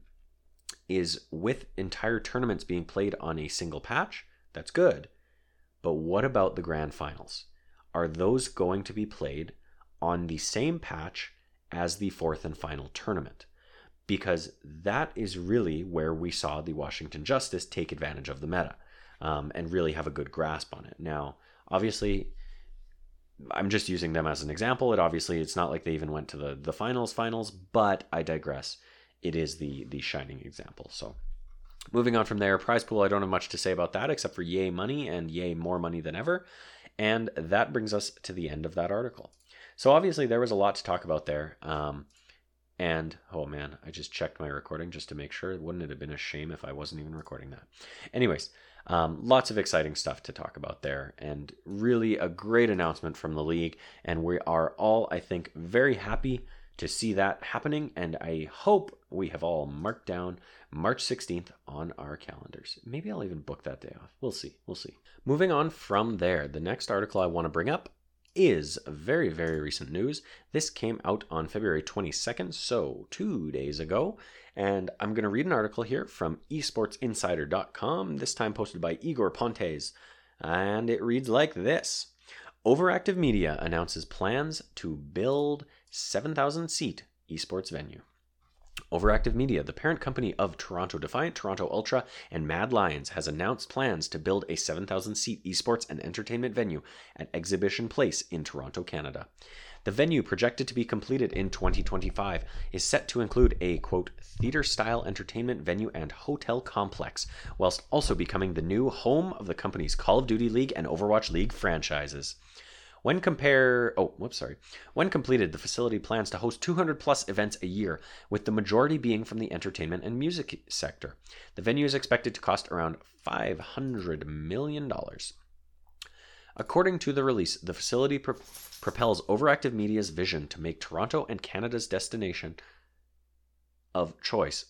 is with entire tournaments being played on a single patch, that's good. But what about the grand finals? Are those going to be played on the same patch as the fourth and final tournament? Because that is really where we saw the Washington Justice take advantage of the meta and really have a good grasp on it. Now, obviously, I'm just using them as an example. It's not like they even went to the finals, but I digress. It is the shining example. So moving on from there, prize pool, I don't have much to say about that except for yay money and yay more money than ever. And that brings us to the end of that article. So obviously there was a lot to talk about there. And oh man, I just checked my recording just to make sure. Wouldn't it have been a shame if I wasn't even recording that? Anyways, lots of exciting stuff to talk about there, and really a great announcement from the league. And we are all, I think, very happy to see that happening, and I hope we have all marked down March 16th on our calendars. Maybe I'll even book that day off. We'll see. Moving on from there, the next article I want to bring up is very, very recent news. This came out on February 22nd, so 2 days ago, and I'm going to read an article here from esportsinsider.com, this time posted by Igor Pontes, and it reads like this. Overactive Media announces plans to build 7,000-seat esports venue. Overactive Media, the parent company of Toronto Defiant, Toronto Ultra, and Mad Lions, has announced plans to build a 7,000-seat esports and entertainment venue at Exhibition Place in Toronto, Canada. The venue, projected to be completed in 2025, is set to include a, quote, theater-style entertainment venue and hotel complex, whilst also becoming the new home of the company's Call of Duty League and Overwatch League franchises. When completed, the facility plans to host 200-plus events a year, with the majority being from the entertainment and music sector. The venue is expected to cost around $500 million. According to the release, the facility propels Overactive Media's vision to make Toronto and Canada's destination of choice.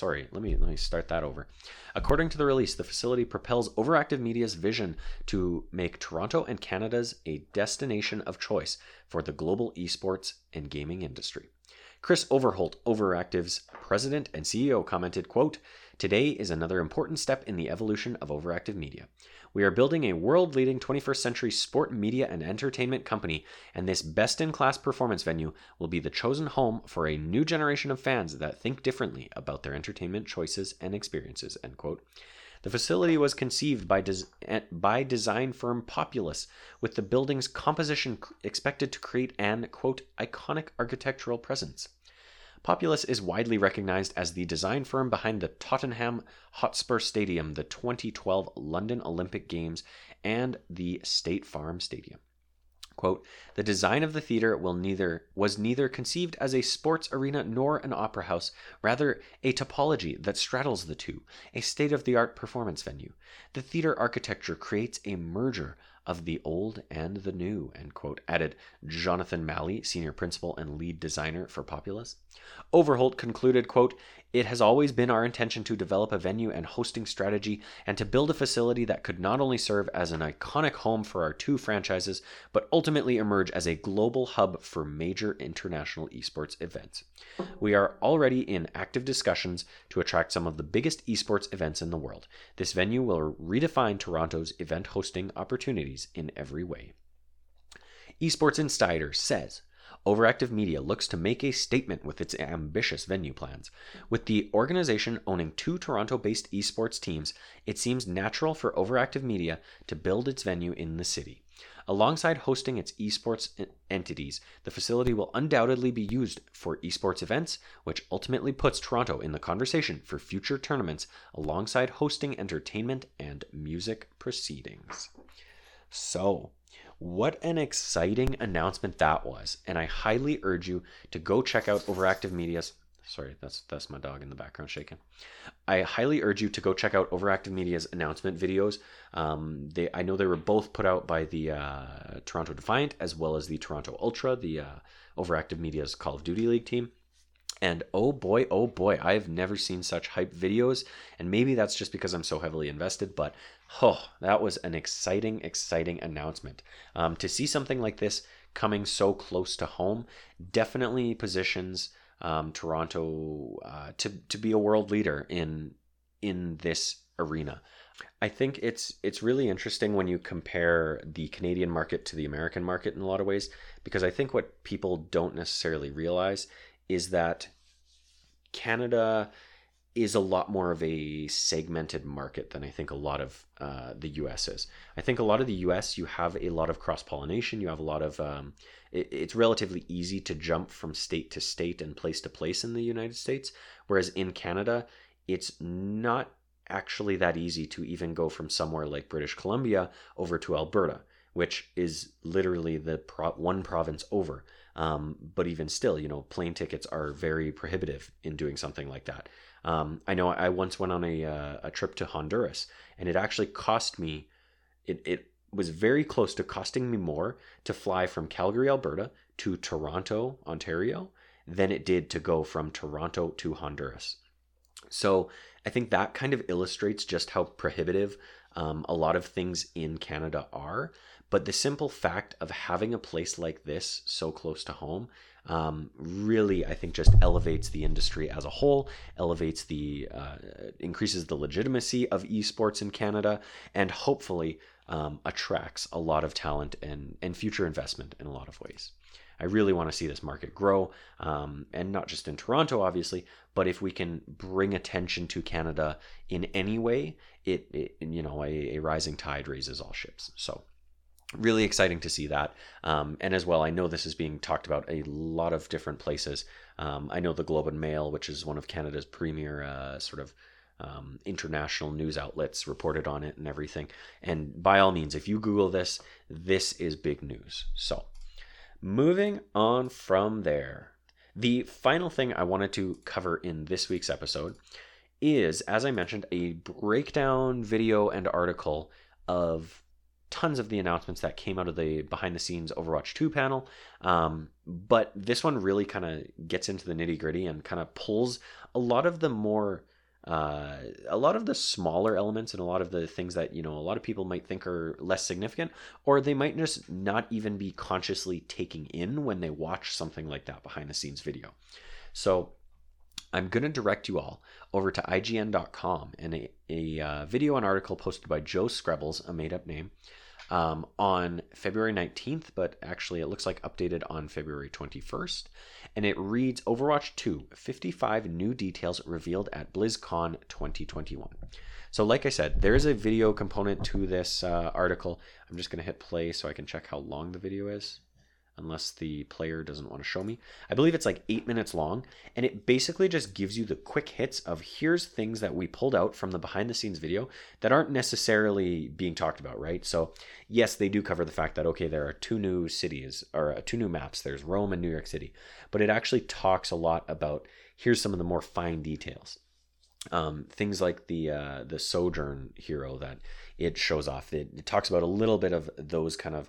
Let me start that over. According to the release, the facility propels Overactive Media's vision to make Toronto and Canada's a destination of choice for the global esports and gaming industry. Chris Overholt, Overactive's president and CEO, commented, quote, "Today is another important step in the evolution of Overactive Media. We are building a world-leading 21st century sport, media, and entertainment company, and this best-in-class performance venue will be the chosen home for a new generation of fans that think differently about their entertainment choices and experiences," end quote. The facility was conceived by design firm Populous, with the building's composition expected to create an, quote, "iconic architectural presence." Populous is widely recognized as the design firm behind the Tottenham Hotspur Stadium, the 2012 London Olympic Games, and the State Farm Stadium. quote, "The design of the theater was neither conceived as a sports arena nor an opera house, rather a topology that straddles the two, a state-of-the-art performance venue. The theater architecture creates a merger of the old and the new," end quote, added Jonathan Malley, senior principal and lead designer for Populous. Overholt concluded, quote, "It has always been our intention to develop a venue and hosting strategy and to build a facility that could not only serve as an iconic home for our two franchises, but ultimately emerge as a global hub for major international esports events. We are already in active discussions to attract some of the biggest esports events in the world. This venue will redefine Toronto's event hosting opportunities in every way." Esports Insider says, "Overactive Media looks to make a statement with its ambitious venue plans. With the organization owning two Toronto-based esports teams, it seems natural for Overactive Media to build its venue in the city. Alongside hosting its esports entities, the facility will undoubtedly be used for esports events, which ultimately puts Toronto in the conversation for future tournaments alongside hosting entertainment and music proceedings." So, what an exciting announcement that was, and I highly urge you to go check out Overactive Media's... Sorry, that's my dog in the background shaking. I highly urge you to go check out Overactive Media's announcement videos. I know they were both put out by the Toronto Defiant as well as the Toronto Ultra, the Overactive Media's Call of Duty League team. And oh boy, I've never seen such hype videos. And maybe that's just because I'm so heavily invested, but oh, that was an exciting, exciting announcement. To see something like this coming so close to home definitely positions Toronto to be a world leader in this arena. I think it's really interesting when you compare the Canadian market to the American market in a lot of ways, because I think what people don't necessarily realize is that Canada is a lot more of a segmented market than I think a lot of the US is. I think a lot of the US, you have a lot of cross-pollination, you have a lot of, it's relatively easy to jump from state to state and place to place in the United States, whereas in Canada, it's not actually that easy to even go from somewhere like British Columbia over to Alberta, which is literally the one province over. But even still, you know, plane tickets are very prohibitive in doing something like that. I know I once went on a trip to Honduras, and it actually cost me, it was very close to costing me more to fly from Calgary, Alberta to Toronto, Ontario, than it did to go from Toronto to Honduras. So I think that kind of illustrates just how prohibitive a lot of things in Canada are. But the simple fact of having a place like this so close to home really, I think, just elevates the industry as a whole, elevates the, increases the legitimacy of esports in Canada, and hopefully attracts a lot of talent and future investment in a lot of ways. I really want to see this market grow, and not just in Toronto, obviously, but if we can bring attention to Canada in any way, it you know, a rising tide raises all ships. So, really exciting to see that. And as well, I know this is being talked about a lot of different places. I know the Globe and Mail, which is one of Canada's premier sort of international news outlets, reported on it and everything. And by all means, if you Google this, this is big news. So moving on from there, the final thing I wanted to cover in this week's episode is, as I mentioned, a breakdown video and article of tons of the announcements that came out of the behind-the-scenes Overwatch 2 panel, but this one really kind of gets into the nitty-gritty and kind of pulls a lot of the more, a lot of the smaller elements and a lot of the things that, you know, a lot of people might think are less significant, or they might just not even be consciously taking in when they watch something like that behind-the-scenes video. So I'm going to direct you all over to IGN.com and a video and article posted by Joe Screbbles, a made-up name, on February 19th, but actually it looks like updated on February 21st. And it reads, Overwatch 2, 55 new details revealed at BlizzCon 2021. So like I said, there is a video component to this article. I'm just going to hit play so I can check how long the video is. unless the player doesn't want to show me. I believe it's like 8 minutes long, and it basically just gives you the quick hits of here's things that we pulled out from the behind the scenes video that aren't necessarily being talked about, right? So yes, they do cover the fact that, okay, there are two new cities or two new maps. There's Rome and New York City, but it actually talks a lot about here's some of the more fine details. Things like the Sojourn hero that it shows off. It talks about a little bit of those kind of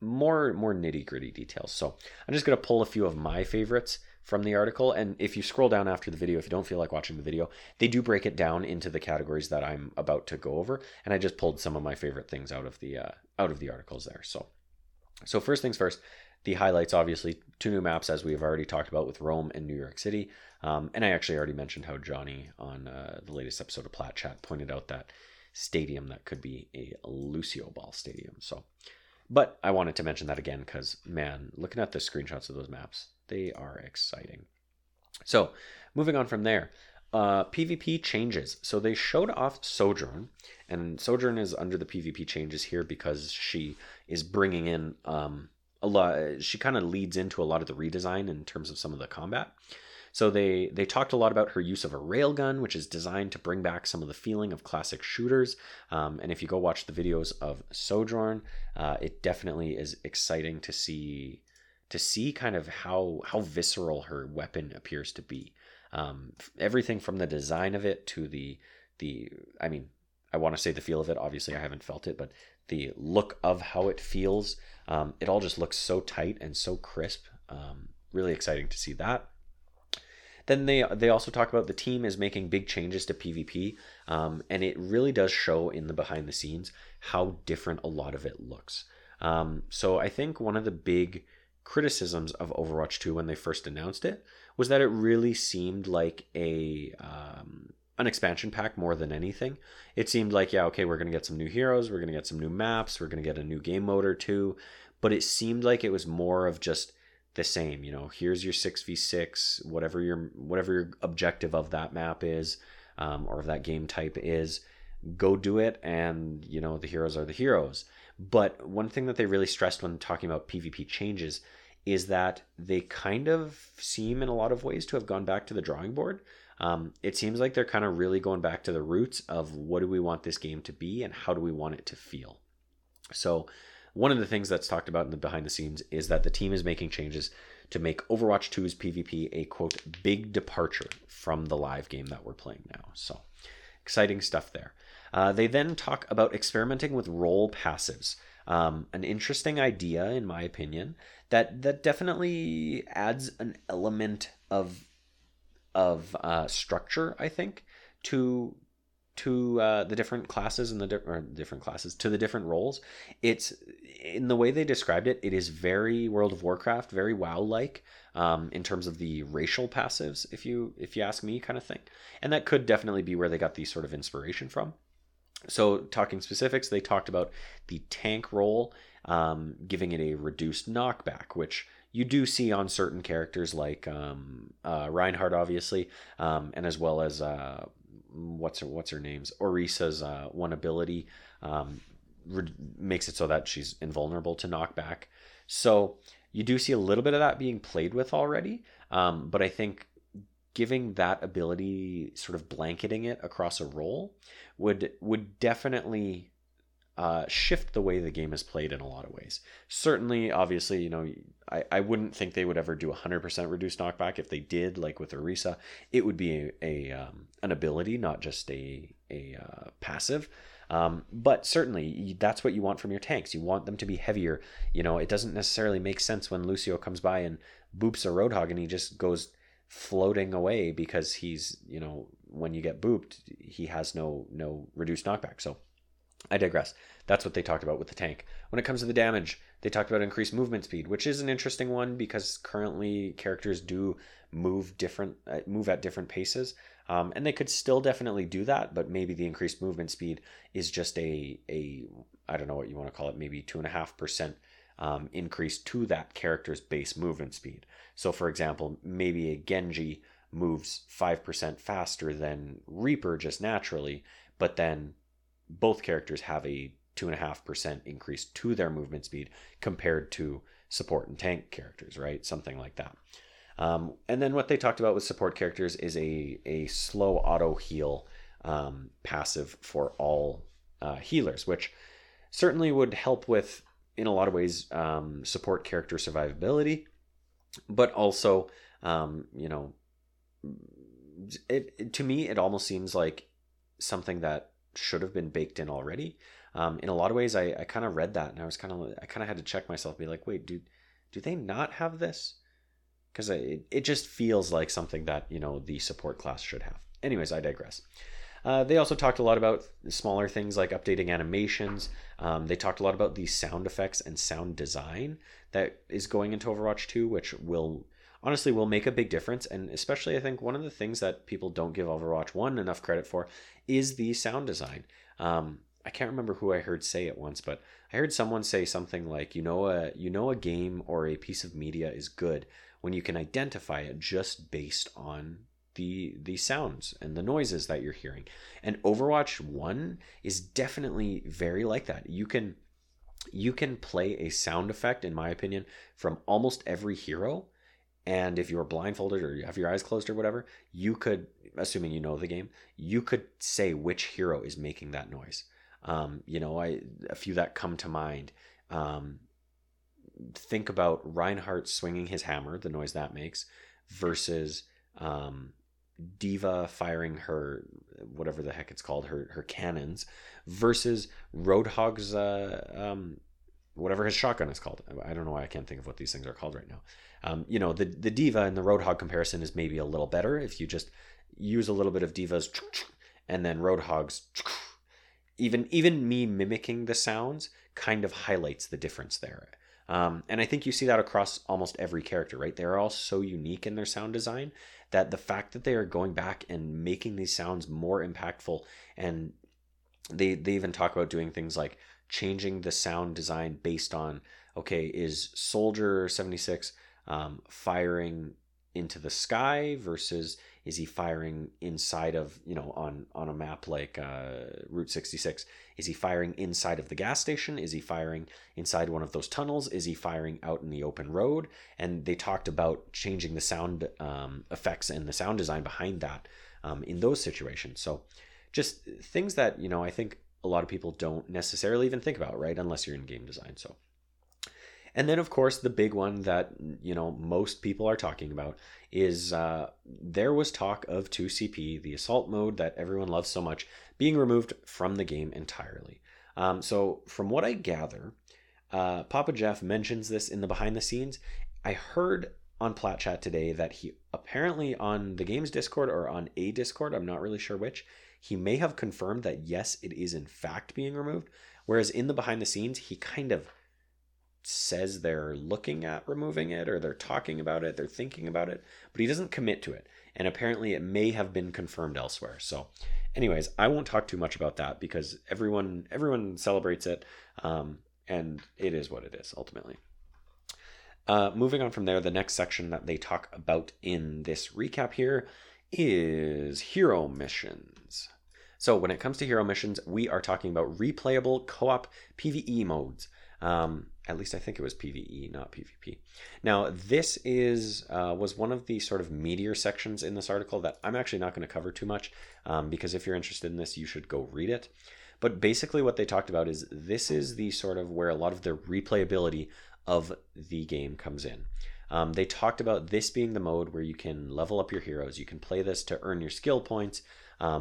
more nitty-gritty details. So I'm just going to pull a few of my favorites from the article. And if you scroll down after the video, if you don't feel like watching the video, they do break it down into the categories that I'm about to go over. And I just pulled some of my favorite things out of the articles there. So first things first, the highlights, obviously, two new maps, as we've already talked about, with Rome and New York City. And I actually already mentioned how Johnny on the latest episode of Plat Chat pointed out that stadium that could be a Lucio Ball stadium. So, but I wanted to mention that again because, man, looking at the screenshots of those maps, they are exciting. So moving on from there, PvP changes. So they showed off Sojourn, and Sojourn is under the PvP changes here because she is bringing in a lot. She kind of leads into a lot of the redesign in terms of some of the combat. So they talked a lot about her use of a railgun, which is designed to bring back some of the feeling of classic shooters. And if you go watch the videos of Sojourn, it definitely is exciting to see kind of how visceral her weapon appears to be. Everything from the design of it to the I mean, I want to say the feel of it. Obviously, I haven't felt it, but the look of how it feels, it all just looks so tight and so crisp. Really exciting to see that. Then they also talk about the team is making big changes to PvP, and it really does show in the behind the scenes how different a lot of it looks. So I think one of the big criticisms of Overwatch 2 when they first announced it was that it really seemed like a an expansion pack more than anything. It seemed like, yeah, okay, we're going to get some new heroes, we're going to get some new maps, we're going to get a new game mode or two, but it seemed like it was more of just the same, you know, here's your 6v6, whatever your objective of that map is, or of that game type is, go do it, and, you know, the heroes are the heroes. But one thing that they really stressed when talking about PvP changes is that they kind of seem in a lot of ways to have gone back to the drawing board. It seems like they're kind of really going back to the roots of what do we want this game to be and how do we want it to feel. So one of the things that's talked about in the behind the scenes is that the team is making changes to make Overwatch 2's PvP a, quote, big departure from the live game that we're playing now. So exciting stuff there. They then talk about experimenting with role passives. An interesting idea, in my opinion, that definitely adds an element of structure, I think, to the different classes and to the different roles. It's in the way they described it. It is very World of Warcraft, very WoW-like in terms of the racial passives, if you ask me, kind of thing. And that could definitely be where they got the sort of inspiration from. So talking specifics, they talked about the tank role, giving it a reduced knockback, which you do see on certain characters like Reinhardt, obviously, and as well as what's her name's Orisa's one ability makes it so that she's invulnerable to knockback. So you do see a little bit of that being played with already, but I think giving that ability, sort of blanketing it across a role, would definitely shift the way the game is played in a lot of ways. Certainly, obviously, you know, I wouldn't think they would ever do 100% reduced knockback. If they did, like with Orisa, it would be an ability, not just a passive. But certainly, that's what you want from your tanks. You want them to be heavier. You know, it doesn't necessarily make sense when Lucio comes by and boops a Roadhog and he just goes floating away because he's, you know, when you get booped, he has no reduced knockback. So I digress. That's what they talked about with the tank. When it comes to the damage, they talked about increased movement speed, which is an interesting one because currently characters do move at different paces, and they could still definitely do that, but maybe the increased movement speed is just a I don't know what you want to call it, maybe 2.5% increase to that character's base movement speed. So for example, maybe a Genji moves 5% faster than Reaper just naturally, but then both characters have a 2.5% increase to their movement speed compared to support and tank characters, right? Something like that. And then what they talked about with support characters is a slow auto heal passive for all healers, which certainly would help with, in a lot of ways, support character survivability, but also, you know, it to me, it almost seems like something that should have been baked in already. In a lot of ways, I kind of read that and I kind of had to check myself, be like, wait, do they not have this? Because it just feels like something that, you know, the support class should have. Anyways, I digress. They also talked a lot about smaller things like updating animations. They talked a lot about the sound effects and sound design that is going into Overwatch 2, which will honestly will make a big difference. And especially, I think one of the things that people don't give Overwatch 1 enough credit for is the sound design. I can't remember who I heard say it once, but I heard someone say something like, you know, a game or a piece of media is good when you can identify it just based on the sounds and the noises that you're hearing. And Overwatch 1 is definitely very like that. You can play a sound effect, in my opinion, from almost every hero. And if you were blindfolded or you have your eyes closed or whatever, you could, assuming you know the game, you could say which hero is making that noise. You know, a few that come to mind. Think about Reinhardt swinging his hammer, the noise that makes, versus Diva firing her, whatever the heck it's called, her cannons, versus Roadhog's, whatever his shotgun is called. I don't know why I can't think of what these things are called right now. You know, the Diva and the Roadhog comparison is maybe a little better if you just use a little bit of Diva's and then Roadhog's. Even me mimicking the sounds kind of highlights the difference there. And I think you see that across almost every character, right? They're all so unique in their sound design that the fact that they are going back and making these sounds more impactful, and they even talk about doing things like changing the sound design based on, okay, is Soldier 76 firing into the sky versus is he firing inside of, you know, on a map like Route 66? Is he firing inside of the gas station? Is he firing inside one of those tunnels? Is he firing out in the open road? And they talked about changing the sound effects and the sound design behind that in those situations. So just things that, you know, I think a lot of people don't necessarily even think about, right? Unless you're in game design. So, and then of course the big one that, you know, most people are talking about is there was talk of 2CP, the assault mode that everyone loves so much, being removed from the game entirely. So from what I gather, Papa Jeff mentions this in the behind the scenes. I heard on Plat Chat today that he apparently on the game's Discord or on a Discord, I'm not really sure which, he may have confirmed that yes, it is in fact being removed. Whereas in the behind the scenes, he kind of says they're looking at removing it, or they're talking about it, they're thinking about it, but he doesn't commit to it. And apparently it may have been confirmed elsewhere. So anyways, I won't talk too much about that because everyone celebrates it. And it is what it is ultimately. Moving on from there, the next section that they talk about in this recap here is hero missions. So when it comes to hero missions, we are talking about replayable co-op PvE modes. At least I think it was PvE, not PvP. Now this is was one of the sort of meatier sections in this article that I'm actually not going to cover too much, because if you're interested in this, you should go read it. But basically what they talked about is this is the sort of where a lot of the replayability of the game comes in. They talked about this being the mode where you can level up your heroes. You can play this to earn your skill points,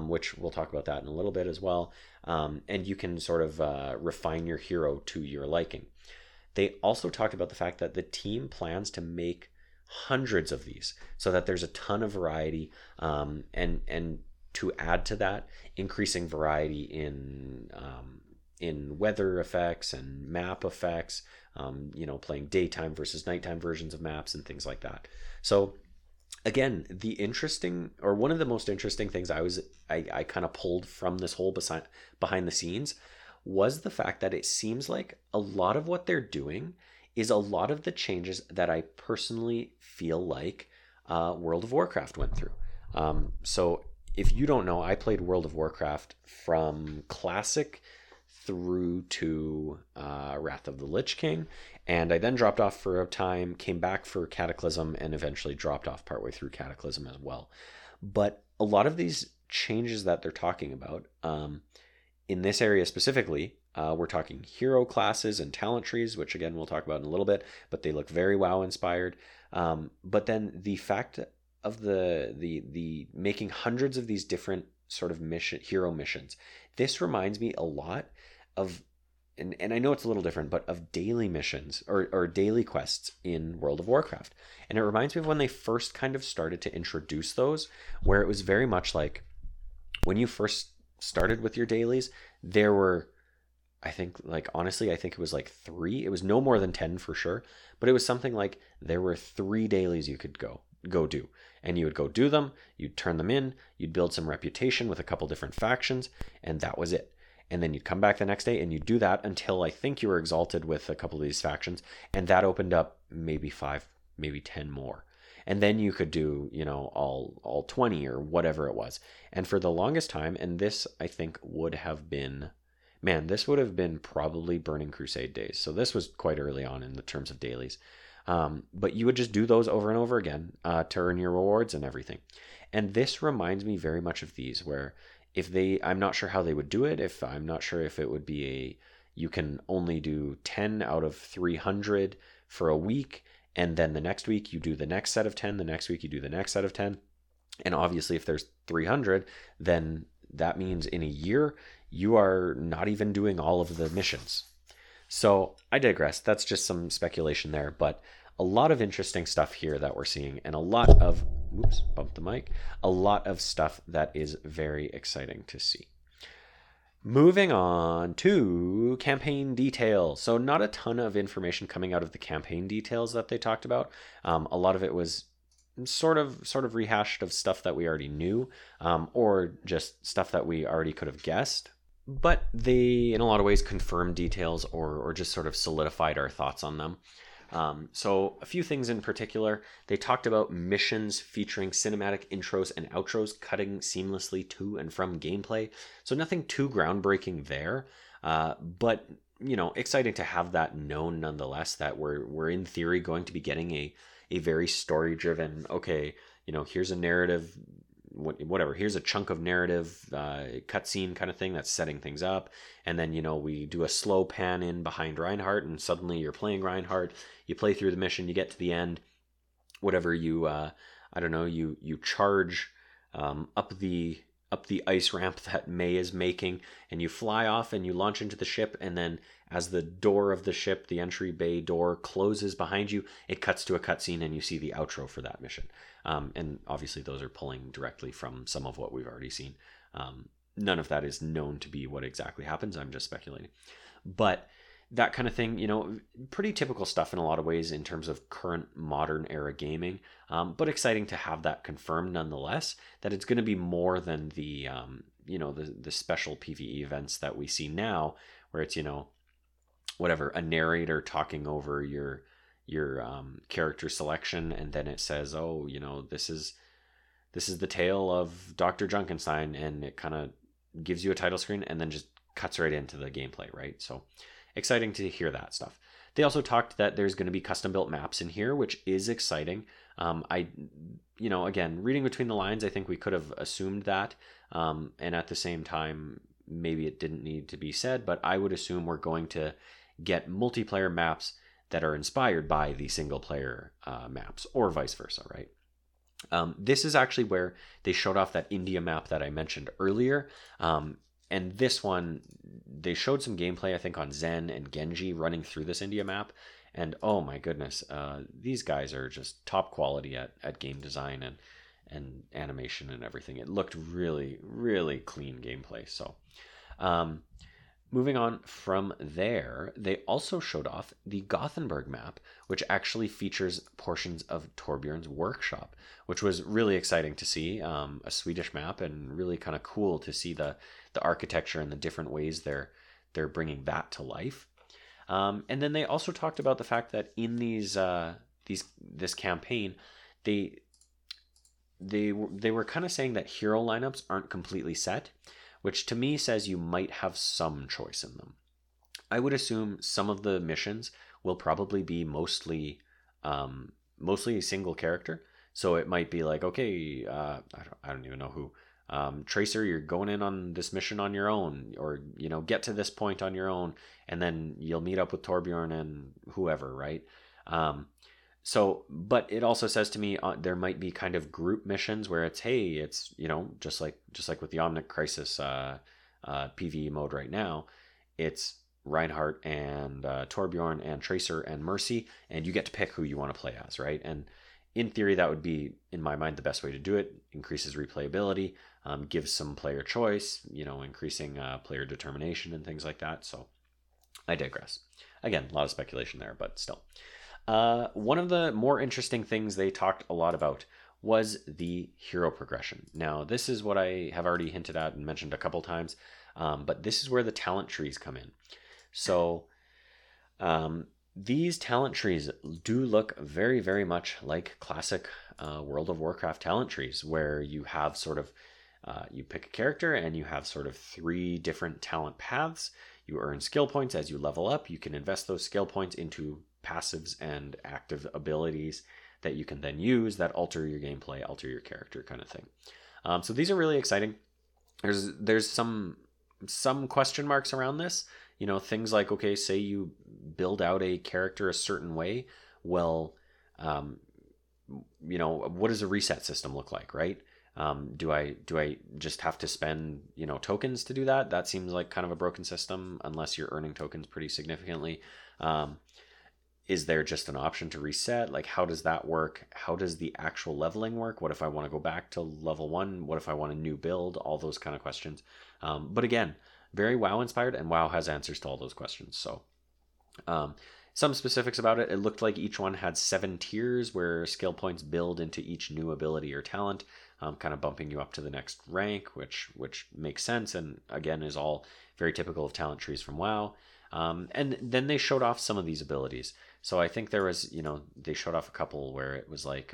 which we'll talk about that in a little bit as well. And you can sort of refine your hero to your liking. They also talked about the fact that the team plans to make hundreds of these so that there's a ton of variety, and to add to that, increasing variety in weather effects and map effects, you know, playing daytime versus nighttime versions of maps and things like that. So again, the interesting, or one of the most interesting things I kind of pulled from this whole behind the scenes was the fact that it seems like a lot of what they're doing is a lot of the changes that I personally feel like World of Warcraft went through. So if you don't know, I played World of Warcraft from classic through to Wrath of the Lich King, and I then dropped off for a time, came back for Cataclysm, and eventually dropped off partway through Cataclysm as well. But a lot of these changes that they're talking about, in this area specifically, we're talking hero classes and talent trees, which again we'll talk about in a little bit, but they look very WoW inspired. But then the fact of the making hundreds of these different sort of mission hero missions, this reminds me a lot of, and I know it's a little different, but of daily missions or daily quests in World of Warcraft. And it reminds me of when they first kind of started to introduce those, where it was very much like when you first started with your dailies, there were, I think, like, honestly, I think it was like 3. It was no more than 10 for sure, but it was something like there were 3 dailies you could go do, and you would go do them, you'd turn them in, you'd build some reputation with a couple different factions, and that was it. And then you'd come back the next day and you'd do that until I think you were exalted with a couple of these factions, and that opened up maybe 5, maybe 10 more. And then you could do, you know, all 20 or whatever it was. And for the longest time, and this I think would have been, man, this would have been probably Burning Crusade days. So this was quite early on in the terms of dailies. But you would just do those over and over again to earn your rewards and everything. And this reminds me very much of these, where if they, I'm not sure how they would do it, if I'm not sure if it would be a, you can only do 10 out of 300 for a week, and then the next week you do the next set of 10, the next week you do the next set of 10. And obviously if there's 300, then that means in a year you are not even doing all of the missions. So I digress. That's just some speculation there, but a lot of interesting stuff here that we're seeing, and a lot of, oops, bumped the mic, a lot of stuff that is very exciting to see. Moving on to campaign details. So not a ton of information coming out of the campaign details that they talked about. A lot of it was sort of rehashed of stuff that we already knew, or just stuff that we already could have guessed. But they, in a lot of ways, confirmed details or just sort of solidified our thoughts on them. So a few things in particular, they talked about missions featuring cinematic intros and outros cutting seamlessly to and from gameplay. So nothing too groundbreaking there, but, you know, exciting to have that known nonetheless, that we're in theory going to be getting a very story driven, okay, you know, here's a narrative, whatever, here's a chunk of narrative cutscene kind of thing that's setting things up, and then, you know, we do a slow pan in behind Reinhardt, and suddenly you're playing Reinhardt, you play through the mission, you get to the end, whatever, you I don't know, you charge up the ice ramp that May is making, and you fly off and you launch into the ship, and then as the door of the ship, the entry bay door, closes behind you, it cuts to a cutscene and you see the outro for that mission. And obviously those are pulling directly from some of what we've already seen. None of that is known to be what exactly happens. I'm just speculating. But that kind of thing, you know, pretty typical stuff in a lot of ways in terms of current modern era gaming, but exciting to have that confirmed nonetheless, that it's going to be more than the, you know, the special PvE events that we see now, where it's, you know, whatever, a narrator talking over your character selection, and then it says, oh, you know, this is the tale of Dr. Junkenstein, and it kind of gives you a title screen and then just cuts right into the gameplay, right? So exciting to hear that stuff. They also talked that there's going to be custom built maps in here, which is exciting. I, you know, again, reading between the lines, I think we could have assumed that, and at the same time, maybe it didn't need to be said, but I would assume we're going to get multiplayer maps that are inspired by the single player maps, or vice versa, right? This is actually where they showed off that India map that I mentioned earlier. And this one, they showed some gameplay, I think, on Zen and Genji running through this India map. And oh my goodness, these guys are just top quality at game design and animation and everything. It looked really, really clean gameplay. So moving on from there, they also showed off the Gothenburg map, which actually features portions of Torbjörn's workshop, which was really exciting to see, a Swedish map, and really kind of cool to see the architecture and the different ways they're bringing that to life. And then they also talked about the fact that in this campaign, they were kind of saying that hero lineups aren't completely set, which to me says you might have some choice in them. I would assume some of the missions will probably be mostly a single character. So it might be like, okay, I don't even know who. Tracer, you're going in on this mission on your own, or, you know, get to this point on your own, and then you'll meet up with Torbjorn and whoever, right? But it also says to me there might be kind of group missions where it's, hey, it's, you know, just like with the Omnic Crisis PvE mode right now, it's Reinhardt and Torbjorn and Tracer and Mercy, and you get to pick who you want to play as, right? And in theory, that would be, in my mind, the best way to do it. Increases replayability, gives some player choice, you know, increasing player determination and things like that. So I digress. Again, a lot of speculation there, but still. One of the more interesting things they talked a lot about was the hero progression. Now, this is what I have already hinted at and mentioned a couple times, but this is where the talent trees come in. So these talent trees do look very, very much like classic World of Warcraft talent trees, where you have sort of, you pick a character and you have sort of three different talent paths. You earn skill points as you level up. You can invest those skill points into passives and active abilities that you can then use that alter your gameplay, alter your character kind of thing. So these are really exciting. There's some question marks around this, you know, things like, okay, say you build out a character a certain way. Well, you know, what does a reset system look like, right? Do I just have to spend, you know, tokens to do that? That seems like kind of a broken system unless you're earning tokens pretty significantly. Is there just an option to reset? Like, how does that work? How does the actual leveling work? What if I want to go back to level one? What if I want a new build? All those kind of questions. But again, very WoW inspired, and WoW has answers to all those questions. So some specifics about it. It looked like each one had 7 tiers where skill points build into each new ability or talent, kind of bumping you up to the next rank, which makes sense. And again, is all very typical of talent trees from WoW. And then they showed off some of these abilities. So I think there was, you know, they showed off a couple where it was like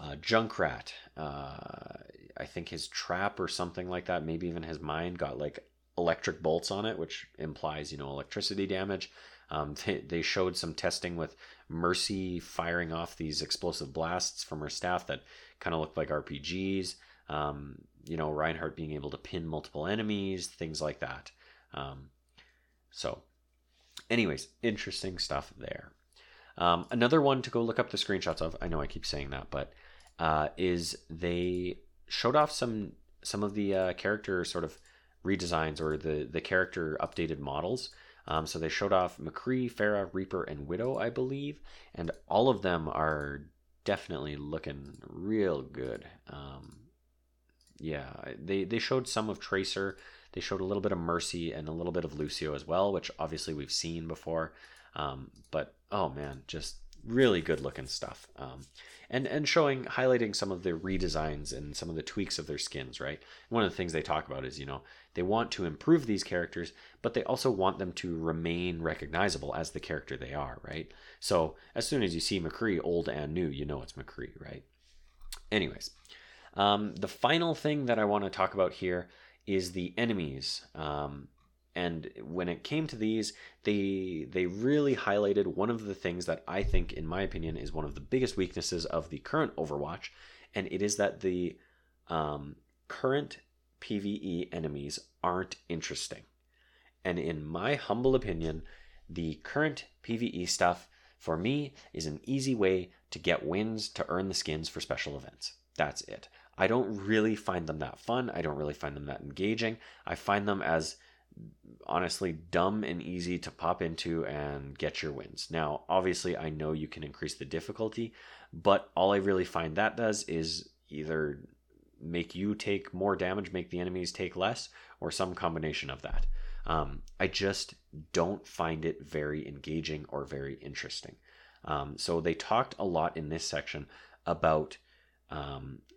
Junkrat. I think his trap or something like that, maybe even his mind, got like electric bolts on it, which implies, you know, electricity damage. They showed some testing with Mercy firing off these explosive blasts from her staff that kind of looked like RPGs. You know, Reinhardt being able to pin multiple enemies, things like that. So anyways, interesting stuff there. Another one to go look up the screenshots of, I know I keep saying that, but is they showed off some of the character sort of redesigns, or the character updated models. So they showed off McCree, Pharah, Reaper, and Widow, I believe, and all of them are definitely looking real good. Yeah, they showed some of Tracer. They showed a little bit of Mercy and a little bit of Lucio as well, which obviously we've seen before. But, oh man, just really good looking stuff. And highlighting some of the redesigns and some of the tweaks of their skins, right? One of the things they talk about is, you know, they want to improve these characters, but they also want them to remain recognizable as the character they are, right? So as soon as you see McCree, old and new, you know it's McCree, right? Anyways, the final thing that I want to talk about here is the enemies. And when it came to these, they really highlighted one of the things that I think, in my opinion, is one of the biggest weaknesses of the current Overwatch, and it is that the current PvE enemies aren't interesting. And in my humble opinion, the current PvE stuff, for me, is an easy way to get wins to earn the skins for special events. That's it. I don't really find them that fun. I don't really find them that engaging. I find them as, honestly, dumb and easy to pop into and get your wins. Now, obviously, I know you can increase the difficulty, but all I really find that does is either make you take more damage, make the enemies take less, or some combination of that. I just don't find it very engaging or very interesting. So they talked a lot in this section about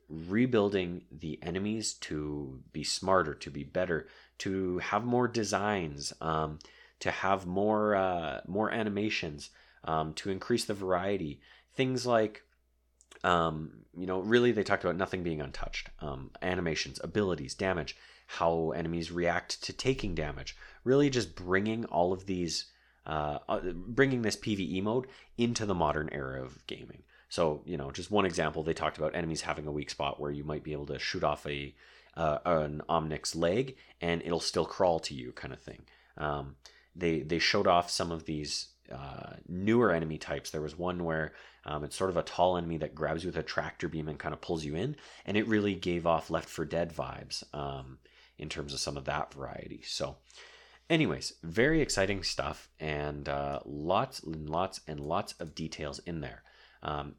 rebuilding the enemies to be smarter, to be better, to have more designs, to have more animations, to increase the variety. Things like You know, really they talked about nothing being untouched. Animations, abilities, damage, how enemies react to taking damage. Really just bringing all of these, bringing this PvE mode into the modern era of gaming. So, you know, just one example, they talked about enemies having a weak spot where you might be able to shoot off a an Omnic's leg and it'll still crawl to you, kind of thing. They showed off some of these newer enemy types. There was one where it's sort of a tall enemy that grabs you with a tractor beam and kind of pulls you in, and it really gave off Left 4 Dead vibes in terms of some of that variety. So anyways, very exciting stuff, and lots and lots of details in there.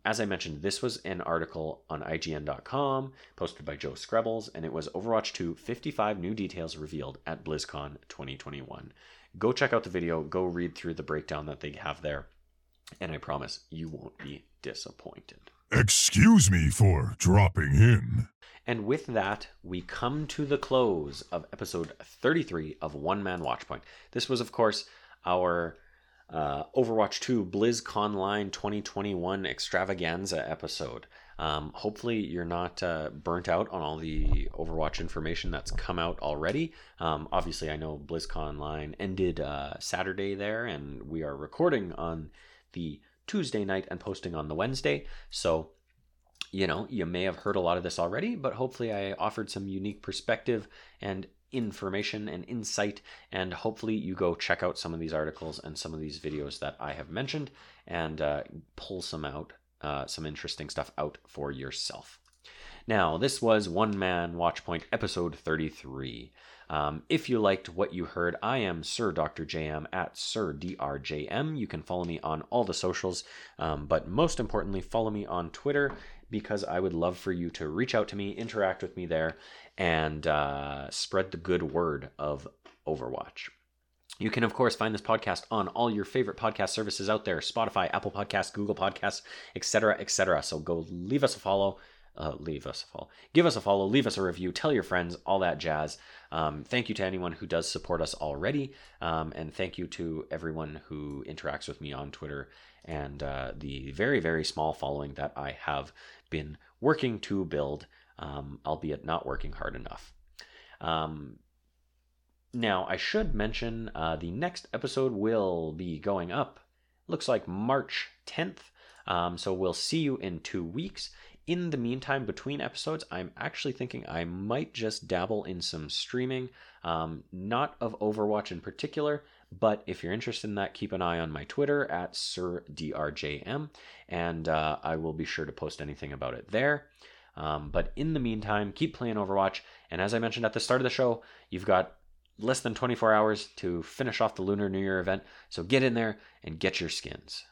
As I mentioned, this was an article on IGN.com posted by Joe Screbbles, and it was Overwatch 2, 55 new details revealed at BlizzCon 2021. Go check out the video, go read through the breakdown that they have there, and I promise you won't be disappointed. Excuse me for dropping in. And with that, we come to the close of episode 33 of One Man Watchpoint. This was, of course, our Overwatch 2 BlizzConline 2021 extravaganza episode. Hopefully you're not burnt out on all the Overwatch information that's come out already. Obviously I know BlizzConline ended Saturday there, and we are recording on the Tuesday night and posting on the Wednesday, so you know, you may have heard a lot of this already, but hopefully I offered some unique perspective and information and insight, and hopefully you go check out some of these articles and some of these videos that I have mentioned and pull some out, some interesting stuff out for yourself. Now, this was One Man Watchpoint episode 33. If you liked what you heard, I am SirDrJM at SirDrJM. You can follow me on all the socials, but most importantly, follow me on Twitter, because I would love for you to reach out to me, interact with me there, and spread the good word of Overwatch. You can, of course, find this podcast on all your favorite podcast services out there, Spotify, Apple Podcasts, Google Podcasts, etc., etc. So go leave us a follow. Give us a follow, leave us a review, tell your friends, all that jazz. Thank you to anyone who does support us already, and thank you to everyone who interacts with me on Twitter and the very, very small following that I have been working to build, albeit not working hard enough. Now, I should mention the next episode will be going up, looks like March 10th, so we'll see you in 2 weeks. In the meantime, between episodes, I'm actually thinking I might just dabble in some streaming, not of Overwatch in particular, but if you're interested in that, keep an eye on my Twitter at SirDrJM, and I will be sure to post anything about it there. But in the meantime, keep playing Overwatch, and as I mentioned at the start of the show, you've got less than 24 hours to finish off the Lunar New Year event, so get in there and get your skins.